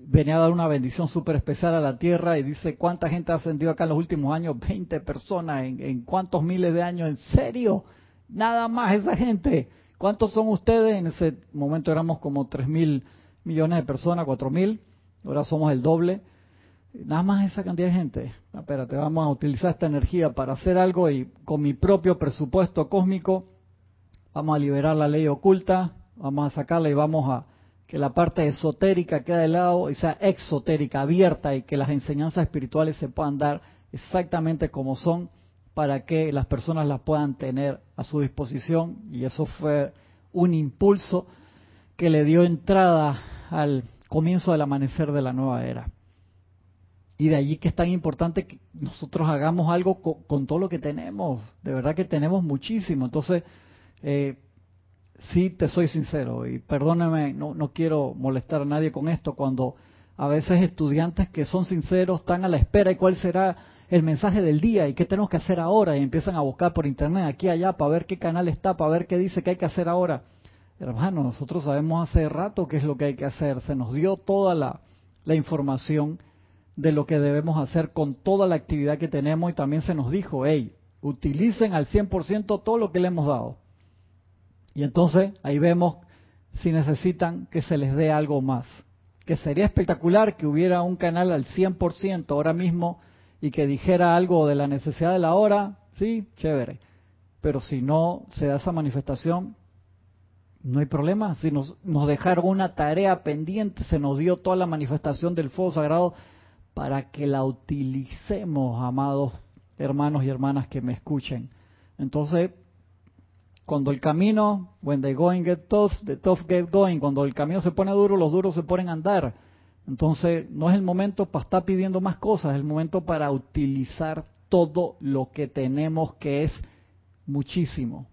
venía a dar una bendición súper especial a la Tierra, y dice, ¿cuánta gente ha ascendido acá en los últimos años? veinte personas, ¿en, en cuántos miles de años? ¿En serio? Nada más esa gente. ¿Cuántos son ustedes? En ese momento éramos como tres mil millones de personas, cuatro mil, ahora somos el doble. Nada más esa cantidad de gente. Espérate, vamos a utilizar esta energía para hacer algo, y con mi propio presupuesto cósmico vamos a liberar la ley oculta, vamos a sacarla y vamos a que la parte esotérica quede de lado y sea exotérica, abierta, y que las enseñanzas espirituales se puedan dar exactamente como son para que las personas las puedan tener a su disposición. Y eso fue un impulso que le dio entrada al comienzo del amanecer de la nueva era. Y de allí que es tan importante que nosotros hagamos algo con, con todo lo que tenemos. De verdad que tenemos muchísimo. Entonces, eh, sí te soy sincero, y perdóname, no, no quiero molestar a nadie con esto, cuando a veces estudiantes que son sinceros están a la espera de cuál será el mensaje del día y qué tenemos que hacer ahora, y empiezan a buscar por internet, aquí allá, para ver qué canal está, para ver qué dice que hay que hacer ahora. Hermano, nosotros sabemos hace rato qué es lo que hay que hacer. Se nos dio toda la, la información de lo que debemos hacer con toda la actividad que tenemos, y también se nos dijo, hey, utilicen al cien por ciento todo lo que le hemos dado. Y entonces ahí vemos si necesitan que se les dé algo más. Que sería espectacular que hubiera un canal al cien por ciento ahora mismo y que dijera algo de la necesidad de la hora, sí, chévere. Pero si no se da esa manifestación, no hay problema. Si nos, nos dejaron una tarea pendiente, se nos dio toda la manifestación del fuego sagrado para que la utilicemos, amados hermanos y hermanas que me escuchen. Entonces, cuando el camino, when the going get tough, the tough get going, cuando el camino se pone duro, los duros se ponen a andar. Entonces, no es el momento para estar pidiendo más cosas, es el momento para utilizar todo lo que tenemos, que es muchísimo.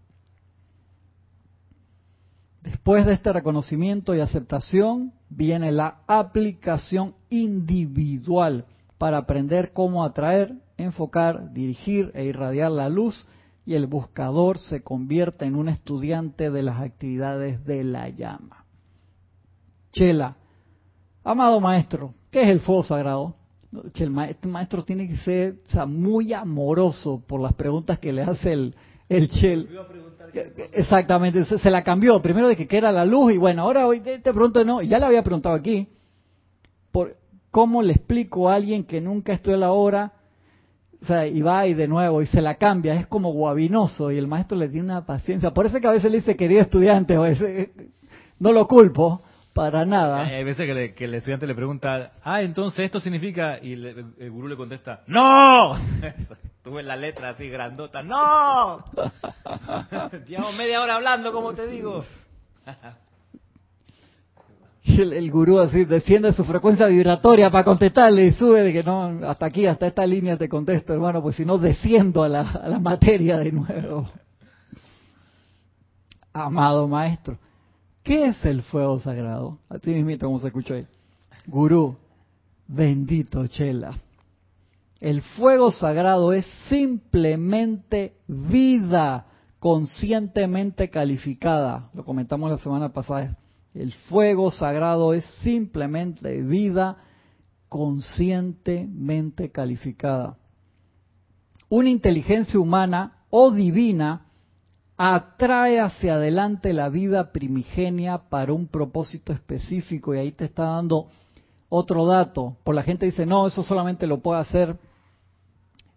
Después de este reconocimiento y aceptación, viene la aplicación individual para aprender cómo atraer, enfocar, dirigir e irradiar la luz, y el buscador se convierte en un estudiante de las actividades de la llama. Chela, amado maestro, ¿qué es el fuego sagrado? El maestro tiene que ser, o sea, muy amoroso por las preguntas que le hace el, el Chel. Exactamente, se, se la cambió. Primero de que, que era la luz, y bueno, ahora hoy te pregunto, no, ya le había preguntado aquí, por ¿cómo le explico a alguien que nunca estudia la hora? O sea, y va y de nuevo, y se la cambia, es como guabinoso, y el maestro le tiene una paciencia. Por eso es que a veces le dice, querido estudiante, o ese, no lo culpo, para nada. Hay veces que, le, que el estudiante le pregunta, ah, entonces esto significa, y le, el gurú le contesta, ¡no! Tuve la letra así grandota, ¡no! Llevamos media hora hablando, como te digo. El, el gurú así desciende su frecuencia vibratoria para contestarle y sube de que no, hasta aquí, hasta esta línea te contesto, hermano, pues si no desciendo a la, a la materia de nuevo. Amado maestro, ¿qué es el fuego sagrado? A ti mismo, como se escuchó ahí. Gurú, bendito Chela. El fuego sagrado es simplemente vida conscientemente calificada. Lo comentamos la semana pasada. El fuego sagrado es simplemente vida conscientemente calificada. Una inteligencia humana o divina atrae hacia adelante la vida primigenia para un propósito específico. Y ahí te está dando otro dato. Por la gente dice, no, eso solamente lo puede hacer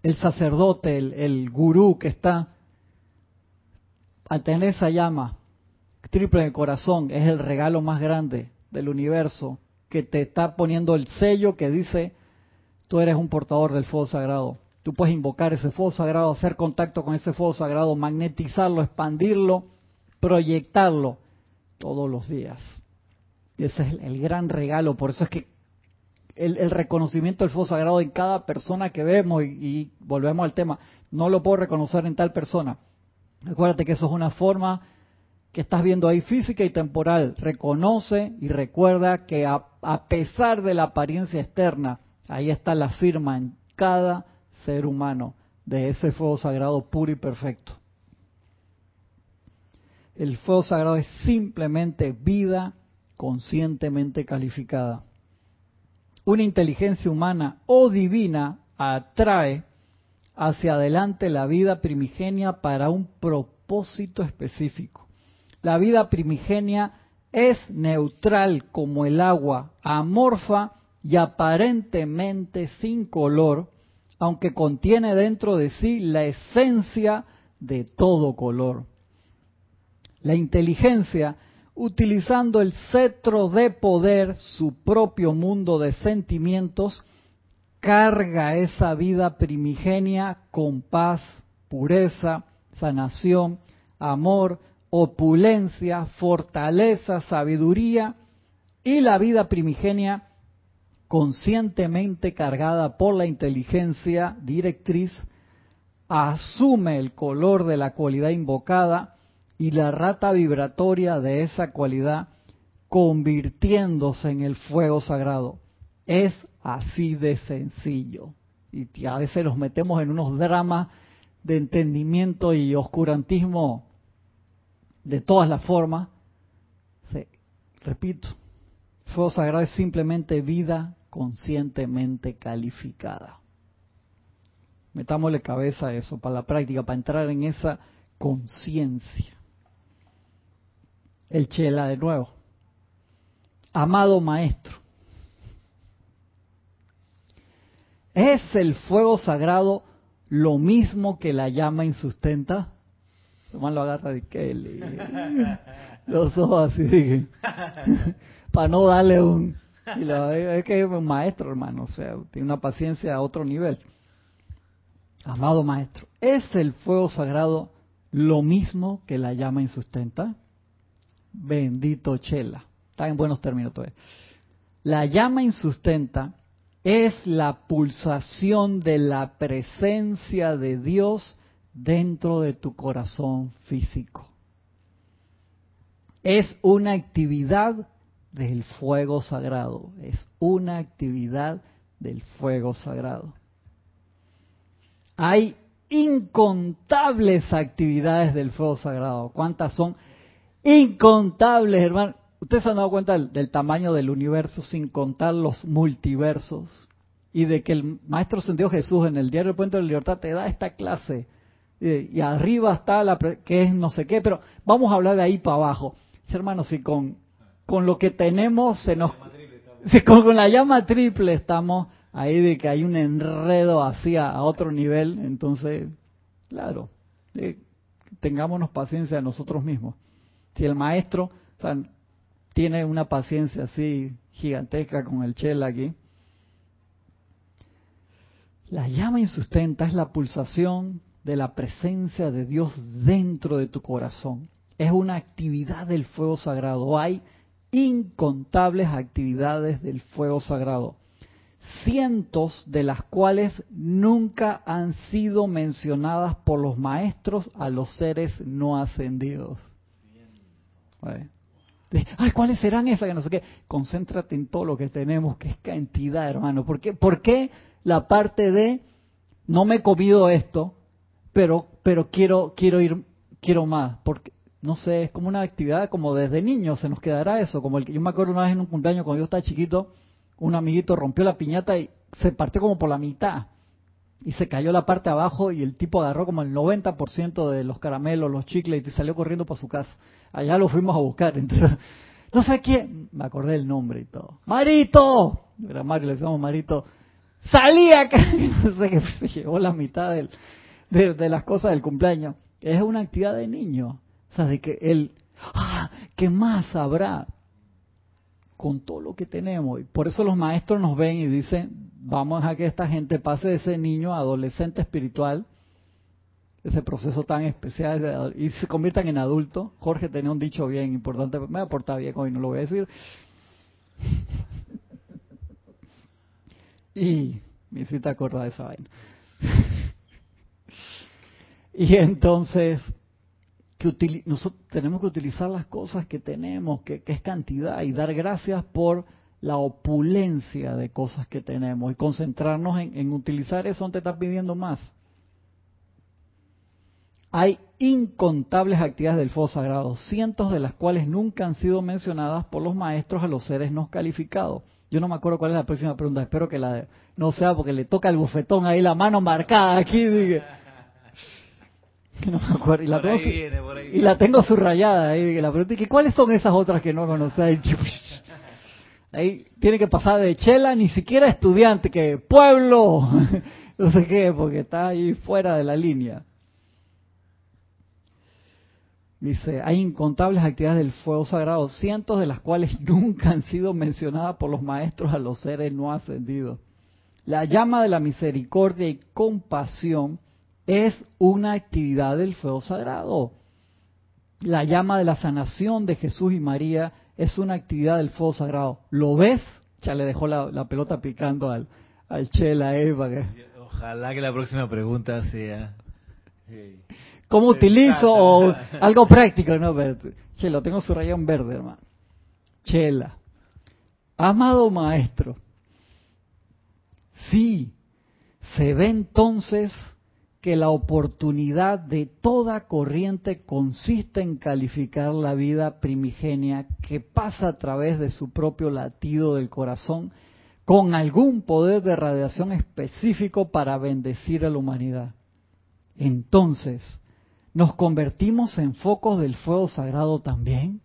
el sacerdote, el, el gurú que está. Al tener esa llama triple en el corazón, es el regalo más grande del universo, que te está poniendo el sello que dice, tú eres un portador del fuego sagrado. Tú puedes invocar ese fuego sagrado, hacer contacto con ese fuego sagrado, magnetizarlo, expandirlo, proyectarlo todos los días. Y ese es el gran regalo. Por eso es que el, el reconocimiento del fuego sagrado en cada persona que vemos, y, y volvemos al tema, no lo puedo reconocer en tal persona. Acuérdate que eso es una forma que estás viendo ahí, física y temporal. Reconoce y recuerda que a, a pesar de la apariencia externa, ahí está la firma en cada ser humano de ese fuego sagrado puro y perfecto. El fuego sagrado es simplemente vida conscientemente calificada. Una inteligencia humana o divina atrae hacia adelante la vida primigenia para un propósito específico. La vida primigenia es neutral como el agua, amorfa y aparentemente sin color, aunque contiene dentro de sí la esencia de todo color. La inteligencia, utilizando el cetro de poder, su propio mundo de sentimientos, carga esa vida primigenia con paz, pureza, sanación, amor, opulencia, fortaleza, sabiduría, y la vida primigenia conscientemente cargada por la inteligencia directriz, asume el color de la cualidad invocada y la rata vibratoria de esa cualidad, convirtiéndose en el fuego sagrado. Es así de sencillo. Y a veces nos metemos en unos dramas de entendimiento y oscurantismo de todas las formas. Sí, repito, fuego sagrado es simplemente vida conscientemente calificada. Metámosle cabeza a eso, para la práctica, para entrar en esa conciencia. El Chela de nuevo. Amado Maestro, ¿es el fuego sagrado lo mismo que la llama insustenta? Tomás lo agarra de Kelly. Los ojos así, dije. Para no darle un... Y lo, es que es un maestro, hermano. O sea, tiene una paciencia a otro nivel. Amado Maestro, ¿es el fuego sagrado lo mismo que la llama insustenta? Bendito Chela. Está en buenos términos todavía. La llama insustenta es la pulsación de la presencia de Dios dentro de tu corazón físico. Es una actividad del fuego sagrado. Es una actividad del fuego sagrado. Hay incontables actividades del fuego sagrado. ¿Cuántas son? Incontables, hermano. ¿Ustedes se han dado cuenta del, del tamaño del universo sin contar los multiversos? Y de que el Maestro Ascendido Jesús en el diario El Puente de la Libertad te da esta clase. Y, y arriba está la que es no sé qué, pero vamos a hablar de ahí para abajo. Sí, hermanos, si con, con lo que tenemos, se nos, si con, con la llama triple estamos ahí de que hay un enredo hacia a otro nivel, entonces, claro, eh, tengámonos paciencia a nosotros mismos. Si el Maestro... O sea, tiene una paciencia así gigantesca con el Chela aquí. La llama insustenta es la pulsación de la presencia de Dios dentro de tu corazón. Es una actividad del fuego sagrado. Hay incontables actividades del fuego sagrado, cientos de las cuales nunca han sido mencionadas por los maestros a los seres no ascendidos. ¿Vale? Ay, ¿cuáles serán esas? Que no sé qué. Concéntrate en todo lo que tenemos, que es cantidad, hermano. ¿Por qué? ¿Por qué la parte de no me he comido esto, pero pero quiero quiero ir quiero más? Porque no sé, es como una actividad como desde niño se nos quedará eso. Como el que yo me acuerdo una vez en un cumpleaños cuando yo estaba chiquito, un amiguito rompió la piñata y se partió como por la mitad y se cayó la parte de abajo y el tipo agarró como el noventa por ciento de los caramelos, los chicles y salió corriendo para su casa. Allá lo fuimos a buscar. Entonces, no sé quién, me acordé el nombre y todo. ¡Marito! Era Mario, le decíamos Marito. ¡Salí acá! No sé qué, se llevó la mitad del, de, de las cosas del cumpleaños. Es una actividad de niño. O sea, de que él, ¡ah! ¿Qué más habrá? Con todo lo que tenemos. Y por eso los maestros nos ven y dicen, vamos a que esta gente pase de ese niño a adolescente espiritual, ese proceso tan especial, y se conviertan en adultos. Jorge tenía un dicho bien importante, me voy a portar bien hoy, no lo voy a decir. Y me hiciste acordar de esa vaina. Y entonces, que util, nosotros tenemos que utilizar las cosas que tenemos, que, que es cantidad, y dar gracias por la opulencia de cosas que tenemos, y concentrarnos en, en utilizar eso donde te estás pidiendo más. Hay incontables actividades del fuego sagrado, cientos de las cuales nunca han sido mencionadas por los maestros a los seres no calificados. Yo no me acuerdo cuál es la próxima pregunta, espero que la no sea porque le toca el bufetón ahí, la mano marcada aquí, dije. Que no me acuerdo. Y la, tengo, viene, y la tengo subrayada ahí, dije, la pregunta es que ¿cuáles son esas otras que no conocéis? Ahí tiene que pasar de Chela, ni siquiera estudiante, que pueblo, no sé qué, porque está ahí fuera de la línea. Dice, hay incontables actividades del fuego sagrado, cientos de las cuales nunca han sido mencionadas por los maestros a los seres no ascendidos. La llama de la misericordia y compasión es una actividad del fuego sagrado. La llama de la sanación de Jesús y María es una actividad del fuego sagrado. ¿Lo ves? Chale, le dejó la, la pelota picando al, al Chela, eh, para que... Ojalá que la próxima pregunta sea... Hey. ¿Cómo utilizo? O algo práctico, ¿no? Pero, Chelo, tengo su rayón verde, hermano. Chela, amado maestro, sí, se ve entonces que la oportunidad de toda corriente consiste en calificar la vida primigenia que pasa a través de su propio latido del corazón con algún poder de radiación específico para bendecir a la humanidad. Entonces, ¿nos convertimos en focos del fuego sagrado también?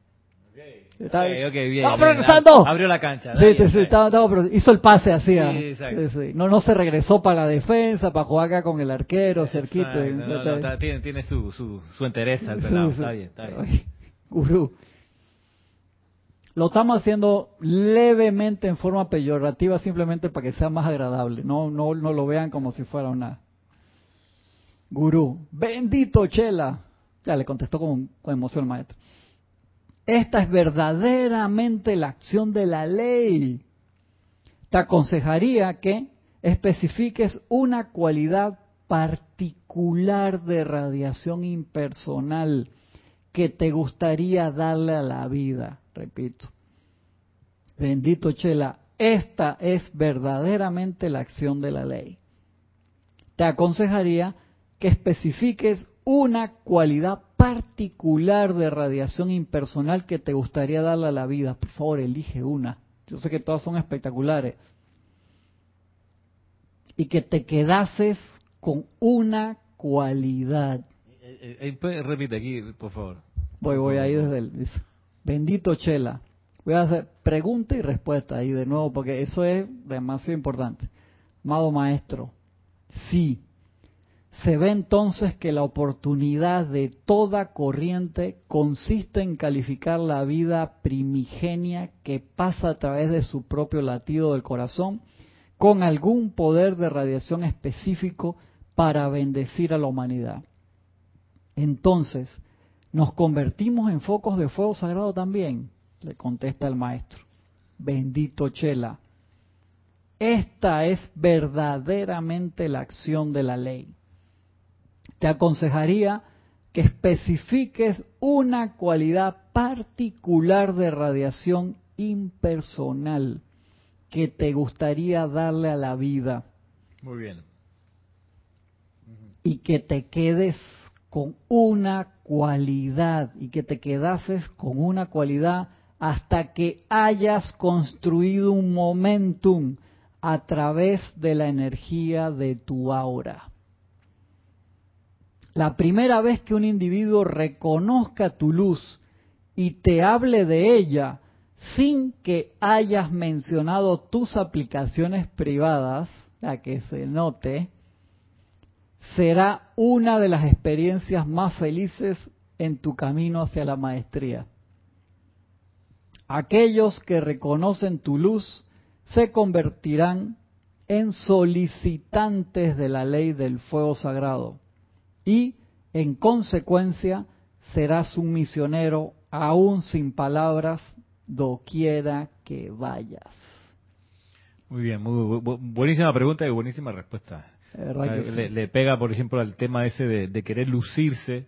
Okay, okay, okay, bien, ¡estamos progresando! Abrió la cancha. Sí, sí, sí, estaba, estaba, hizo el pase así. Sí, sí, sí. No, no se regresó para la defensa, para jugar acá con el arquero, cerquita. No, no, no, no, está, tiene tiene su, su, su interés al pelado. Sí, sí. Está bien, está bien. Gurú. Lo estamos haciendo levemente en forma peyorativa, simplemente para que sea más agradable. No, no, no lo vean como si fuera una... Gurú, bendito Chela, ya le contestó con, con emoción el maestro. Esta es verdaderamente la acción de la ley. Te aconsejaría que especifiques una cualidad particular de radiación impersonal que te gustaría darle a la vida. Repito, bendito Chela, esta es verdaderamente la acción de la ley. Te aconsejaría que especifiques una cualidad particular de radiación impersonal que te gustaría darle a la vida. Por favor, elige una. Yo sé que todas son espectaculares. Y que te quedases con una cualidad. Eh, eh, eh, repite aquí, por favor. Voy, voy ahí desde el... Dice, bendito Chela. Voy a hacer pregunta y respuesta ahí de nuevo, porque eso es demasiado importante. Amado maestro, sí. Se ve entonces que la oportunidad de toda corriente consiste en calificar la vida primigenia que pasa a través de su propio latido del corazón con algún poder de radiación específico para bendecir a la humanidad. Entonces, ¿nos convertimos en focos de fuego sagrado también? Le contesta el maestro. Bendito Chela, esta es verdaderamente la acción de la ley. Te aconsejaría que especifiques una cualidad particular de radiación impersonal que te gustaría darle a la vida. Muy bien. Y que te quedes con una cualidad, y que te quedases con una cualidad hasta que hayas construido un momentum a través de la energía de tu aura. La primera vez que un individuo reconozca tu luz y te hable de ella sin que hayas mencionado tus aplicaciones privadas, a que se note, será una de las experiencias más felices en tu camino hacia la maestría. Aquellos que reconocen tu luz se convertirán en solicitantes de la ley del fuego sagrado. Y, en consecuencia, serás un misionero, aún sin palabras, doquiera que vayas. Muy bien, muy bu buenísima pregunta y buenísima respuesta. Le, sí. le pega, por ejemplo, al tema ese de, de querer lucirse,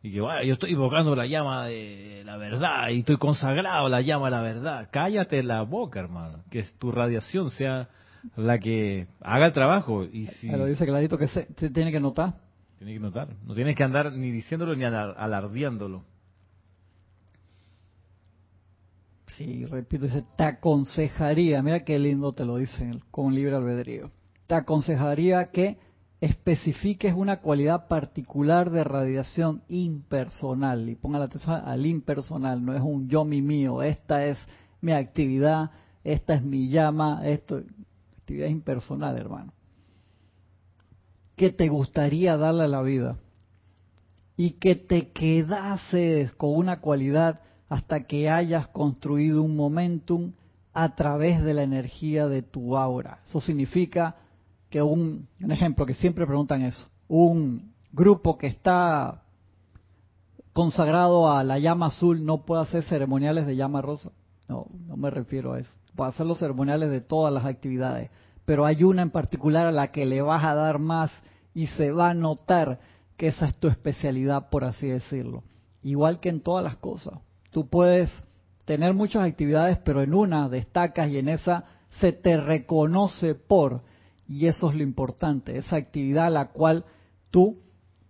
y que bueno, yo estoy invocando la llama de la verdad, y estoy consagrado a la llama de la verdad. Cállate la boca, hermano, que tu radiación sea la que haga el trabajo. Y si... Pero dice clarito que se, se tiene que notar. Tienes que notar. No tienes que andar ni diciéndolo ni alardeándolo. Sí, repito, dice, te aconsejaría, mira qué lindo te lo dicen con libre albedrío, te aconsejaría que especifiques una cualidad particular de radiación impersonal, y ponga la atención al impersonal, no es un yo, mi, mío, esta es mi actividad, esta es mi llama, esto, actividad impersonal, hermano. Que te gustaría darle a la vida, y que te quedases con una cualidad hasta que hayas construido un momentum a través de la energía de tu aura. Eso significa que un, un ejemplo que siempre preguntan eso, un grupo que está consagrado a la llama azul no puede hacer ceremoniales de llama rosa. No, no me refiero a eso. Vas a hacer los ceremoniales de todas las actividades, pero hay una en particular a la que le vas a dar más y se va a notar que esa es tu especialidad, por así decirlo. Igual que en todas las cosas. Tú puedes tener muchas actividades, pero en una destacas y en esa se te reconoce por, y eso es lo importante, esa actividad a la cual tú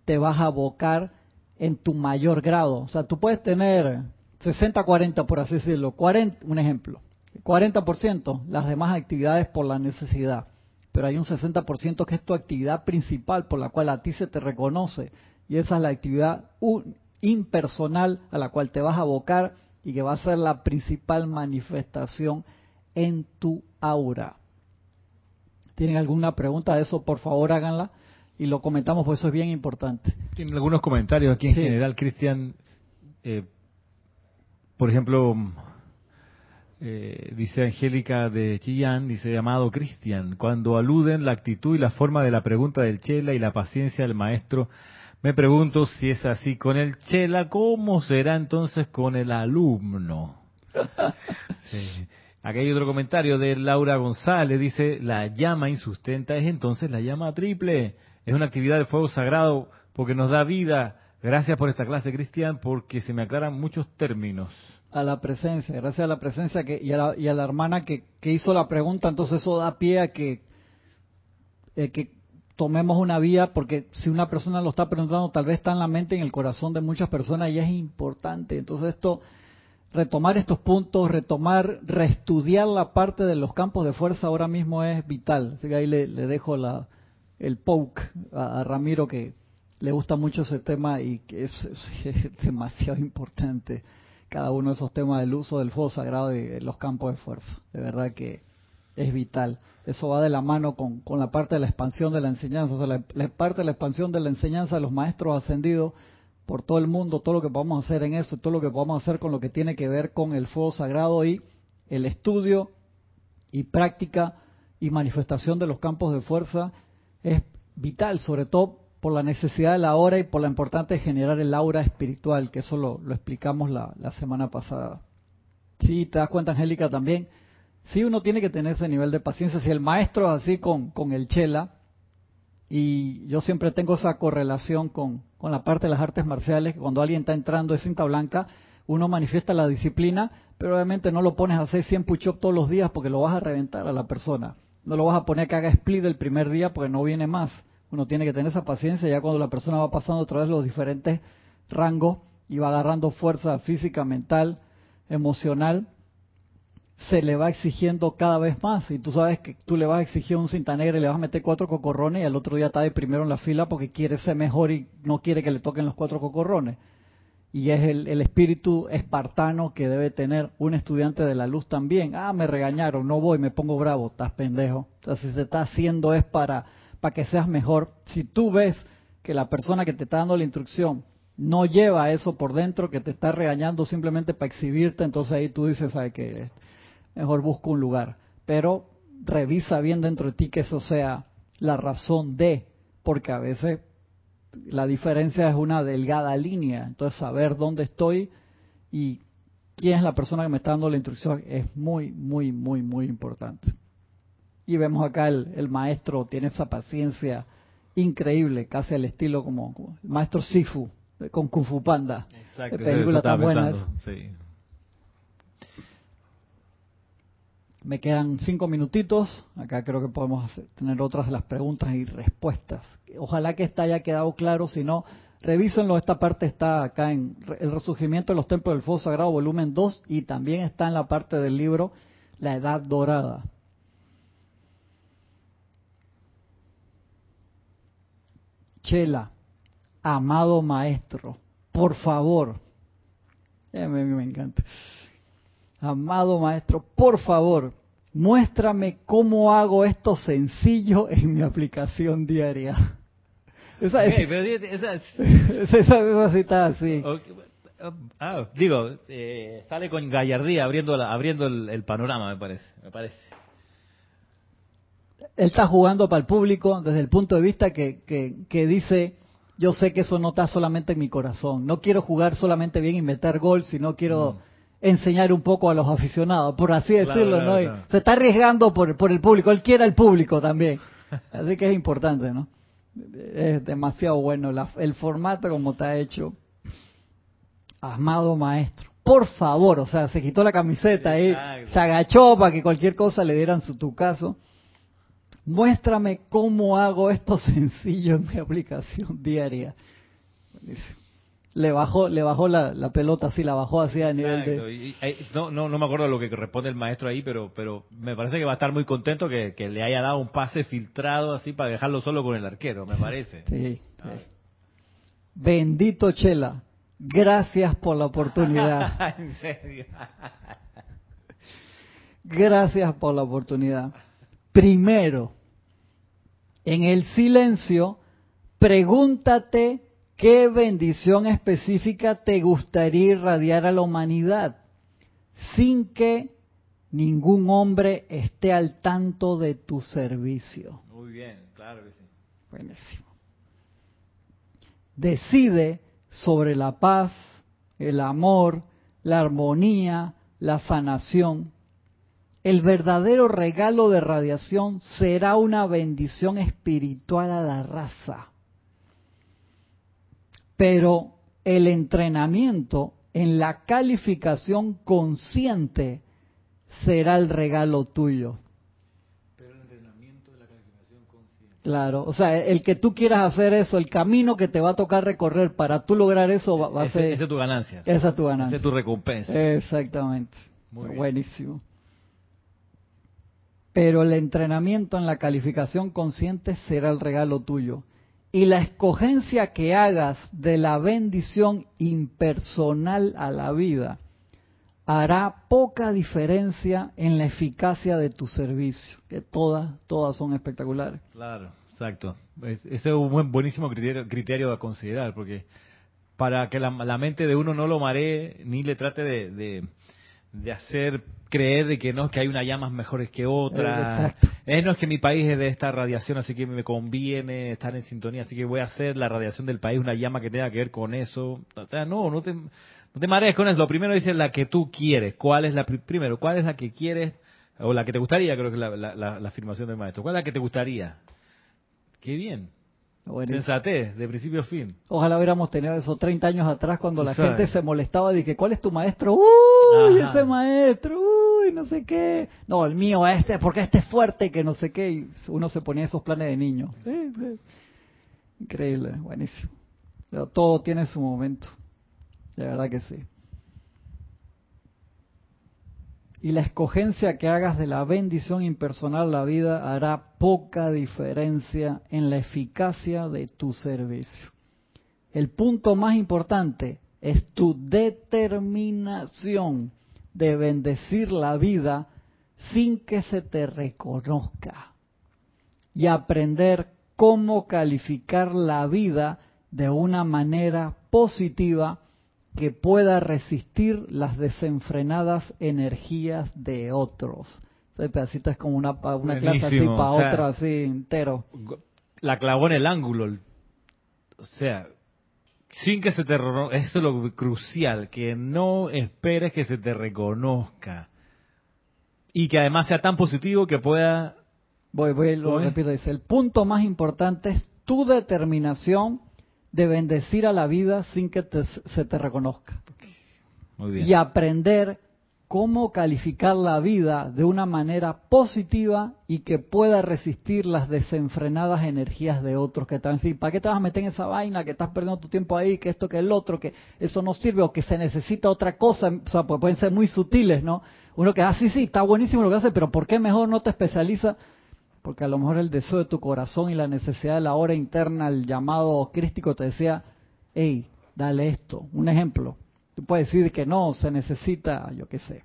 te vas a abocar en tu mayor grado. O sea, tú puedes tener sesenta cuarenta, por así decirlo, cuarenta, un ejemplo, cuarenta por ciento las demás actividades por la necesidad, pero hay un sesenta por ciento que es tu actividad principal por la cual a ti se te reconoce, y esa es la actividad un, impersonal a la cual te vas a abocar y que va a ser la principal manifestación en tu aura. ¿Tienen alguna pregunta de eso? Por favor, háganla y lo comentamos, porque eso es bien importante. Tienen algunos comentarios aquí en sí. General, Cristian, eh, por ejemplo, eh, dice Angélica de Chillán, dice, amado Cristian, cuando aluden la actitud y la forma de la pregunta del Chela y la paciencia del maestro, me pregunto si es así con el Chela, ¿cómo será entonces con el alumno? Sí. Aquí hay otro comentario de Laura González, dice, la llama insustenta es entonces la llama triple. Es una actividad del fuego sagrado porque nos da vida. Gracias por esta clase, Cristian, porque se me aclaran muchos términos. A la presencia, gracias a la presencia que, y, a la, y a la hermana que, que hizo la pregunta, entonces eso da pie a que... Eh, que tomemos una vía, porque si una persona lo está preguntando, tal vez está en la mente y en el corazón de muchas personas y es importante. Entonces esto, retomar estos puntos, retomar, reestudiar la parte de los campos de fuerza ahora mismo es vital. Así que ahí le, le dejo la, el poke a, a Ramiro, que le gusta mucho ese tema y que es, es demasiado importante cada uno de esos temas del uso del fuego sagrado y de los campos de fuerza. De verdad que es vital. Eso va de la mano con, con la parte de la expansión de la enseñanza. O sea, la, la parte de la expansión de la enseñanza de los maestros ascendidos por todo el mundo, todo lo que podamos hacer en eso, todo lo que podamos hacer con lo que tiene que ver con el fuego sagrado y el estudio y práctica y manifestación de los campos de fuerza es vital, sobre todo por la necesidad de la hora y por la importante de generar el aura espiritual, que eso lo, lo explicamos la, la semana pasada. Sí, te das cuenta, Angélica, también. Sí, uno tiene que tener ese nivel de paciencia. Si el maestro es así con, con el Chela, y yo siempre tengo esa correlación con, con la parte de las artes marciales, que cuando alguien está entrando de cinta blanca, uno manifiesta la disciplina, pero obviamente no lo pones a hacer cien push-ups todos los días porque lo vas a reventar a la persona. No lo vas a poner que haga split el primer día porque no viene más. Uno tiene que tener esa paciencia ya cuando la persona va pasando otra vez los diferentes rangos y va agarrando fuerza física, mental, emocional, se le va exigiendo cada vez más. Y tú sabes que tú le vas a exigir un cinta negra y le vas a meter cuatro cocorrones y al otro día está de primero en la fila porque quiere ser mejor y no quiere que le toquen los cuatro cocorrones. Y es el, el espíritu espartano que debe tener un estudiante de la luz también. Ah, me regañaron, no voy, me pongo bravo. Estás pendejo. O sea, si se está haciendo es para, para que seas mejor. Si tú ves que la persona que te está dando la instrucción no lleva eso por dentro, que te está regañando simplemente para exhibirte, entonces ahí tú dices, ¿sabes qué? Mejor busca un lugar, pero revisa bien dentro de ti que eso sea la razón de, porque a veces la diferencia es una delgada línea. Entonces saber dónde estoy y quién es la persona que me está dando la instrucción es muy, muy, muy, muy importante. Y vemos acá el, el maestro tiene esa paciencia increíble, casi al estilo como, como el maestro Sifu con Kung Fu Panda. Exacto, película tan buena. Sí. Me quedan cinco minutitos. Acá creo que podemos hacer, tener otras de las preguntas y respuestas. Ojalá que esta haya quedado claro. Si no, revísenlo. Esta parte está acá en El Resurgimiento de los Templos del Fuego Sagrado, volumen dos. Y también está en la parte del libro La Edad Dorada. Chela, amado maestro, por favor. A mí me encanta. Amado maestro, por favor, muéstrame cómo hago esto sencillo en mi aplicación diaria. Esa, okay, es, pero esa, esa, esa cita así. Okay. Ah, digo, eh, sale con gallardía abriendo, la, abriendo el, el panorama, me parece, me parece. Él está jugando para el público desde el punto de vista que, que, que dice... Yo sé que eso no está solamente en mi corazón. No quiero jugar solamente bien y meter gol, sino quiero... Mm. enseñar un poco a los aficionados, por así decirlo, claro, ¿no? Claro. Se está arriesgando por, por el público, él quiere al público también, así que es importante, ¿no? Es demasiado bueno la, el formato como está hecho. Amado maestro, por favor, o sea, se quitó la camiseta y se agachó para que cualquier cosa le dieran su tucazo. Muéstrame cómo hago esto sencillo en mi aplicación diaria. Le bajó, le bajó la, la pelota así, la bajó así a nivel de... Y, y, no, no, no me acuerdo lo que responde el maestro ahí, pero, pero me parece que va a estar muy contento que, que le haya dado un pase filtrado así para dejarlo solo con el arquero, me parece. Sí, sí. Bendito Chela, gracias por la oportunidad. En serio. Gracias por la oportunidad. Primero, en el silencio, pregúntate qué bendición específica te gustaría irradiar a la humanidad, sin que ningún hombre esté al tanto de tu servicio. Muy bien, claro que sí. Buenísimo. Decide sobre la paz, el amor, la armonía, la sanación. El verdadero regalo de radiación será una bendición espiritual a la raza. Pero el entrenamiento en la calificación consciente será el regalo tuyo. Pero el entrenamiento de la calificación consciente. Claro, o sea, el que tú quieras hacer eso, el camino que te va a tocar recorrer para tú lograr eso va, va a ese, ser... Esa es tu ganancia. Esa es tu ganancia. Esa es tu recompensa. Exactamente. Muy bien. Buenísimo. Pero el entrenamiento en la calificación consciente será el regalo tuyo. Y la escogencia que hagas de la bendición impersonal a la vida hará poca diferencia en la eficacia de tu servicio, que todas todas son espectaculares. Claro, exacto. Ese es un buen, buenísimo criterio, criterio a considerar, porque para que la, la mente de uno no lo maree ni le trate de, de, de hacer creer de que no es que hay unas llamas mejores que otras. Exacto. Eh, no es que mi país es de esta radiación, así que me conviene estar en sintonía, así que voy a hacer la radiación del país una llama que tenga que ver con eso. O sea, no, no te, no te marees con eso. Lo primero dice la que tú quieres. ¿Cuál es la primero? ¿Cuál es la que quieres o la que te gustaría? Creo que es la, la, la, la afirmación del maestro. ¿Cuál es la que te gustaría? Qué bien. Bueno, sensatez, de principio a fin. Ojalá hubiéramos tenido eso treinta años atrás cuando la sabes? gente se molestaba de que ¿cuál es tu maestro? ¡Uy, Ajá. ese maestro! ¡Uy, no sé qué! No, el mío este, porque este es fuerte que no sé qué. Y uno se ponía esos planes de niño. ¿Eh? Increíble, buenísimo. Pero todo tiene su momento. La verdad que sí. Y la escogencia que hagas de la bendición impersonal a la vida hará poca diferencia en la eficacia de tu servicio. El punto más importante es tu determinación de bendecir la vida sin que se te reconozca y aprender cómo calificar la vida de una manera positiva que pueda resistir las desenfrenadas energías de otros. Ese pedacito es como una, una clase así para o sea, otra, así entero. La clavó en el ángulo. O sea, sin que se te reconozca, eso es lo crucial, que no esperes que se te reconozca. Y que además sea tan positivo que pueda... Voy, voy, lo repito, dice, el punto más importante es tu determinación de bendecir a la vida sin que te, se te reconozca. Muy bien. Y aprender cómo calificar la vida de una manera positiva y que pueda resistir las desenfrenadas energías de otros que están diciendo, ¿para qué te vas a meter en esa vaina? Que estás perdiendo tu tiempo ahí, que esto, que el otro, que eso no sirve, o que se necesita otra cosa. O sea, pues pueden ser muy sutiles, ¿no? Uno que, ah, sí, sí, está buenísimo lo que hace, pero ¿por qué mejor no te especializa? Porque a lo mejor el deseo de tu corazón y la necesidad de la hora interna, el llamado crístico, te decía, hey, dale esto. Un ejemplo. Tú puedes decir que no, se necesita, yo qué sé.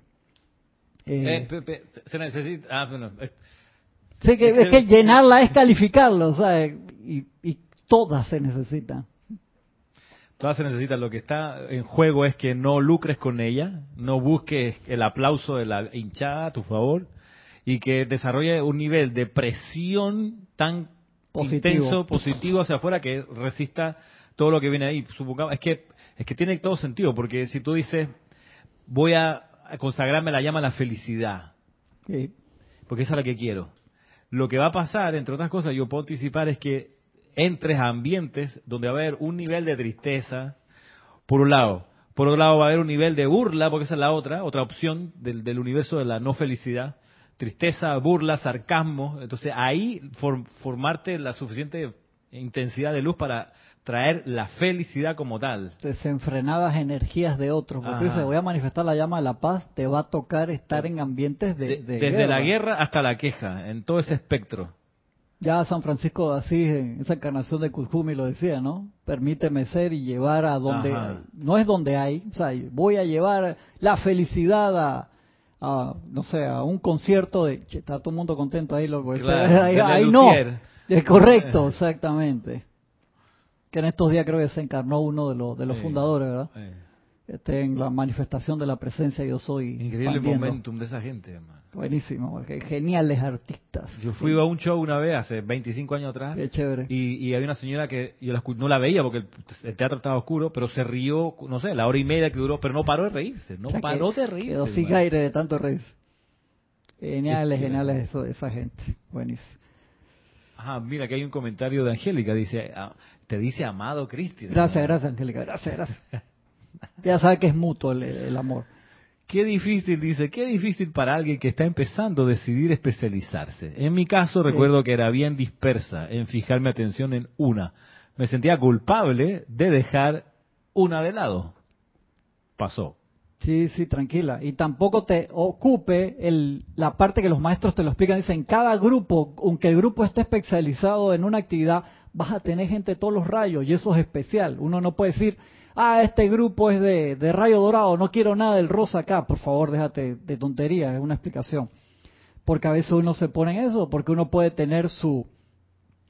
Eh, eh, pe, pe, se necesita, ah, bueno. Eh, sí, que, es que llenarla es calificarlo, ¿sabes? Y, y todas se necesitan. Todas se necesitan. Lo que está en juego es que no lucres con ella, no busques el aplauso de la hinchada a tu favor, y que desarrolle un nivel de presión tan positivo. intenso, positivo hacia afuera, que resista todo lo que viene ahí. Supongamos, es que es que tiene todo sentido, porque si tú dices, voy a consagrarme la llama a la felicidad, sí, porque esa es la que quiero. Lo que va a pasar, entre otras cosas, yo puedo anticipar, es que entres a ambientes donde va a haber un nivel de tristeza, por un lado. Por otro lado va a haber un nivel de burla, porque esa es la otra, otra opción del, del universo de la no felicidad. Tristeza, burla, sarcasmo. Entonces ahí for, formarte la suficiente intensidad de luz para traer la felicidad como tal. Desenfrenadas energías de otros. Porque tú dices, voy a manifestar la llama de la paz, te va a tocar estar en ambientes de, de, de desde guerra. La guerra hasta la queja, en todo ese espectro. Ya San Francisco de Asís, en esa encarnación de Kuthumi, lo decía, ¿no? Permíteme ser y llevar a donde... Ajá. No es donde hay, o sea, voy a llevar la felicidad a, a no sé, a un concierto de... Che, está todo el mundo contento ahí, loco. Claro, o sea, ahí, ahí no. Es correcto, exactamente. Que en estos días creo que se encarnó uno de los, de los sí, fundadores, ¿verdad? Sí. Este, en la manifestación de la presencia yo soy... Increíble el momentum de esa gente, hermano. Buenísimo, porque geniales artistas. Yo fui a un show una vez, hace veinticinco años atrás. Qué chévere. Y, y había una señora que yo la, no la veía porque el, el teatro estaba oscuro, pero se rió, no sé, la hora y media que duró, pero no paró de reírse. No o sea, paró de reírse. Quedó sin aire de tanto reírse. Geniales, es geniales que... eso, esa gente. Buenísimo. Ajá, mira, que hay un comentario de Angélica. Dice, ah, te dice amado Cristian. Gracias, gracias, Angélica. Gracias, gracias. Ya sabes que es mutuo el, el amor. Qué difícil, dice, qué difícil para alguien que está empezando a decidir especializarse. En mi caso, recuerdo que era bien dispersa en fijar mi atención en una. Me sentía culpable de dejar una de lado. Pasó. Sí, sí, tranquila. Y tampoco te ocupe el, la parte que los maestros te lo explican. Dicen, cada grupo, aunque el grupo esté especializado en una actividad, vas a tener gente de todos los rayos y eso es especial. Uno no puede decir... Ah, este grupo es de, de rayo dorado, no quiero nada del rosa acá. Por favor, déjate de tonterías, es una explicación. Porque a veces uno se pone en eso, porque uno puede tener su,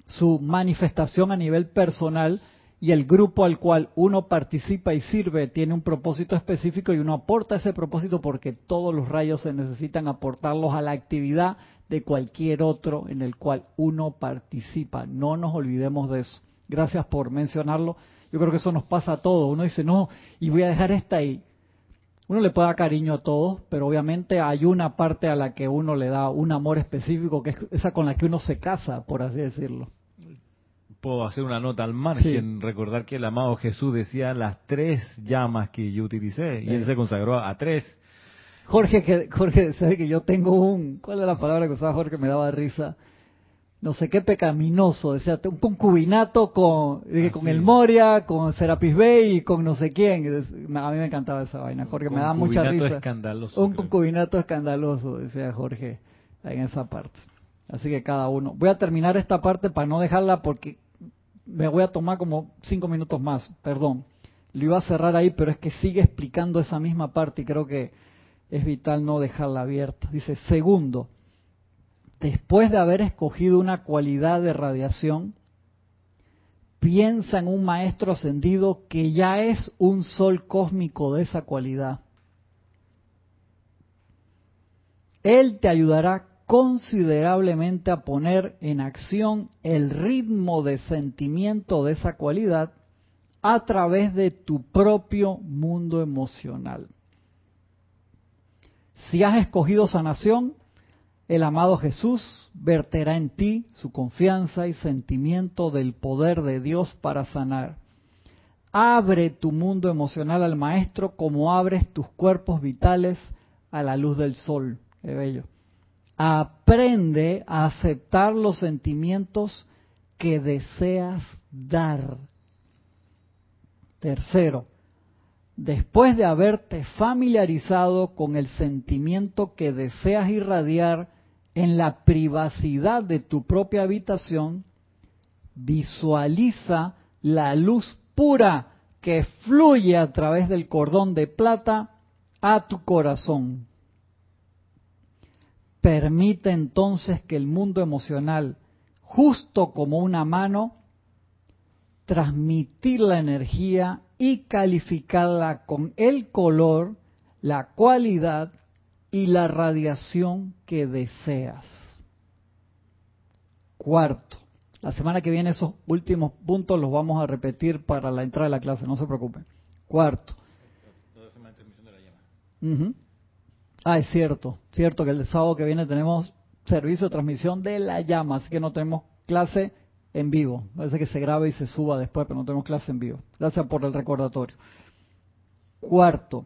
su manifestación a nivel personal y el grupo al cual uno participa y sirve tiene un propósito específico y uno aporta ese propósito porque todos los rayos se necesitan aportarlos a la actividad de cualquier otro en el cual uno participa. No nos olvidemos de eso. Gracias por mencionarlo. Yo creo que eso nos pasa a todos. Uno dice, no, y voy a dejar esta ahí. Uno le puede dar cariño a todos, pero obviamente hay una parte a la que uno le da un amor específico, que es esa con la que uno se casa, por así decirlo. Puedo hacer una nota al margen, sí. Recordar que el amado Jesús decía las tres llamas que yo utilicé, y sí. Él se consagró a tres. Jorge, que, Jorge, sabe que yo tengo un... ¿Cuál es la palabra que usaba Jorge? Me daba risa. No sé qué pecaminoso, decía, un concubinato con, dije, con el Morya, con Serapis Bey y con no sé quién. A mí me encantaba esa vaina, Jorge, me da mucha risa. Un concubinato escandaloso. Un concubinato escandaloso, decía Jorge, en esa parte. Así que cada uno. Voy a terminar esta parte para no dejarla porque me voy a tomar como cinco minutos más, perdón. Lo iba a cerrar ahí, pero es que sigue explicando esa misma parte y creo que es vital no dejarla abierta. Dice, segundo... Después de haber escogido una cualidad de radiación, piensa en un maestro ascendido que ya es un sol cósmico de esa cualidad. Él te ayudará considerablemente a poner en acción el ritmo de sentimiento de esa cualidad a través de tu propio mundo emocional. Si has escogido sanación, el amado Jesús verterá en ti su confianza y sentimiento del poder de Dios para sanar. Abre tu mundo emocional al Maestro como abres tus cuerpos vitales a la luz del sol. Qué bello. Aprende a aceptar los sentimientos que deseas dar. Tercero. Después de haberte familiarizado con el sentimiento que deseas irradiar en la privacidad de tu propia habitación, visualiza la luz pura que fluye a través del cordón de plata a tu corazón. Permite entonces que el mundo emocional, justo como una mano, transmitir la energía y calificarla con el color, la cualidad y la radiación que deseas. Cuarto, la semana que viene esos últimos puntos los vamos a repetir para la entrada de la clase, no se preocupen. Cuarto, Uh-huh. Ah, es cierto, cierto que el sábado que viene tenemos servicio de transmisión de la llama, así que no tenemos clase en vivo. Parece que se grabe y se suba después, pero no tenemos clase en vivo. Gracias por el recordatorio. Cuarto,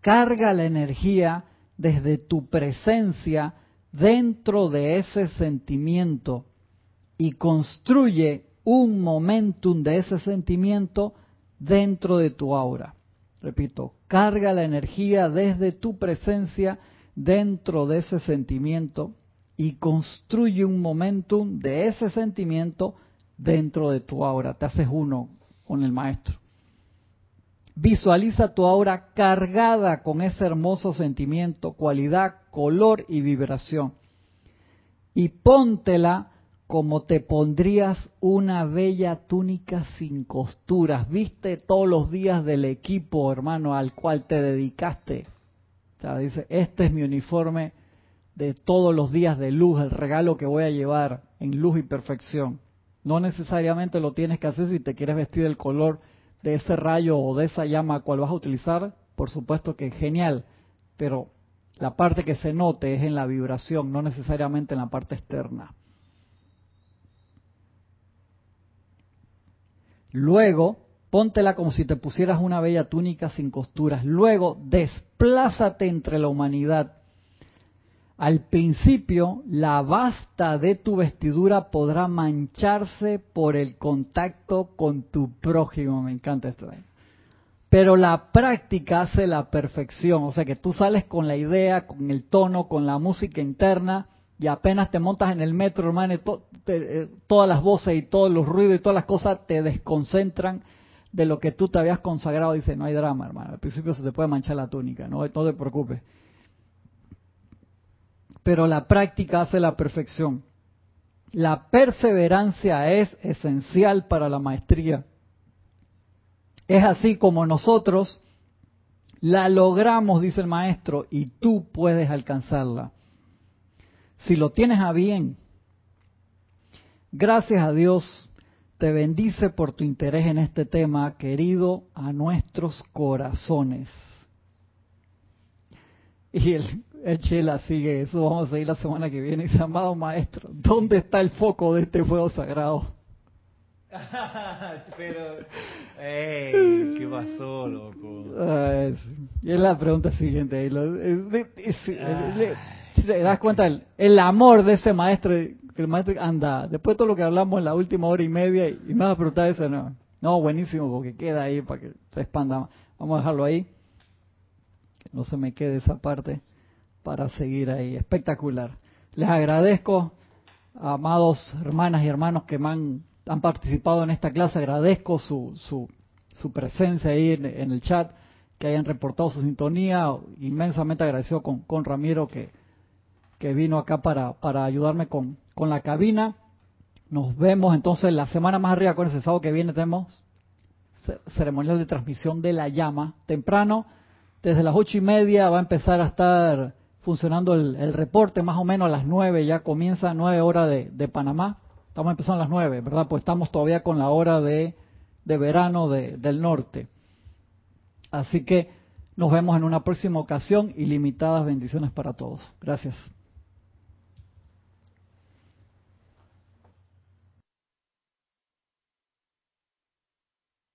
carga la energía desde tu presencia dentro de ese sentimiento y construye un momentum de ese sentimiento dentro de tu aura. Repito, carga la energía desde tu presencia dentro de ese sentimiento y construye un momentum de ese sentimiento dentro de tu aura. Te haces uno con el maestro. Visualiza tu aura cargada con ese hermoso sentimiento, cualidad, color y vibración. Y póntela como te pondrías una bella túnica sin costuras. Viste todos los días del equipo, hermano, al cual te dedicaste. O sea, dice, este es mi uniforme de todos los días de luz, el regalo que voy a llevar en luz y perfección. No necesariamente lo tienes que hacer si te quieres vestir del color de ese rayo o de esa llama cual vas a utilizar. Por supuesto que es genial, pero la parte que se note es en la vibración, no necesariamente en la parte externa. Luego, póntela como si te pusieras una bella túnica sin costuras. Luego, desplázate entre la humanidad. Al principio, la basta de tu vestidura podrá mancharse por el contacto con tu prójimo. Me encanta esto. Pero la práctica hace la perfección. O sea que tú sales con la idea, con el tono, con la música interna, y apenas te montas en el metro, hermano, y to, te, eh, todas las voces y todos los ruidos y todas las cosas te desconcentran de lo que tú te habías consagrado. Dice, no hay drama, hermano. Al principio se te puede manchar la túnica, no, no te preocupes. Pero la práctica hace la perfección. La perseverancia es esencial para la maestría. Es así como nosotros la logramos, dice el maestro, y tú puedes alcanzarla. Si lo tienes a bien, gracias a Dios te bendice por tu interés en este tema, querido a nuestros corazones. Y el, el Chela sigue, eso vamos a seguir la semana que viene. Y dice, amado maestro, ¿dónde está el foco de este fuego sagrado? Pero, hey, ¿qué pasó, loco? Ah, y es la pregunta siguiente. Y lo, es, es, es, te das cuenta el, el amor de ese maestro, que el maestro anda, después de todo lo que hablamos en la última hora y media, y, y me vas a preguntar eso, no, no, buenísimo, porque queda ahí para que se expanda más. Vamos a dejarlo ahí, que no se me quede esa parte para seguir ahí. Espectacular. Les agradezco, amados hermanas y hermanos que me han, han participado en esta clase, agradezco su, su, su presencia ahí en, en el chat, que hayan reportado su sintonía, inmensamente agradecido con, con Ramiro que que vino acá para, para ayudarme con, con la cabina. Nos vemos entonces la semana más arriba. Acuérdense, el sábado que viene tenemos ceremonial de transmisión de la llama. Temprano, desde las ocho y media va a empezar a estar funcionando el, el reporte, más o menos a las nueve, ya comienza, nueve horas de, de Panamá. Estamos empezando a las nueve, ¿verdad? Pues estamos todavía con la hora de, de verano de, del norte. Así que nos vemos en una próxima ocasión. Ilimitadas bendiciones para todos. Gracias.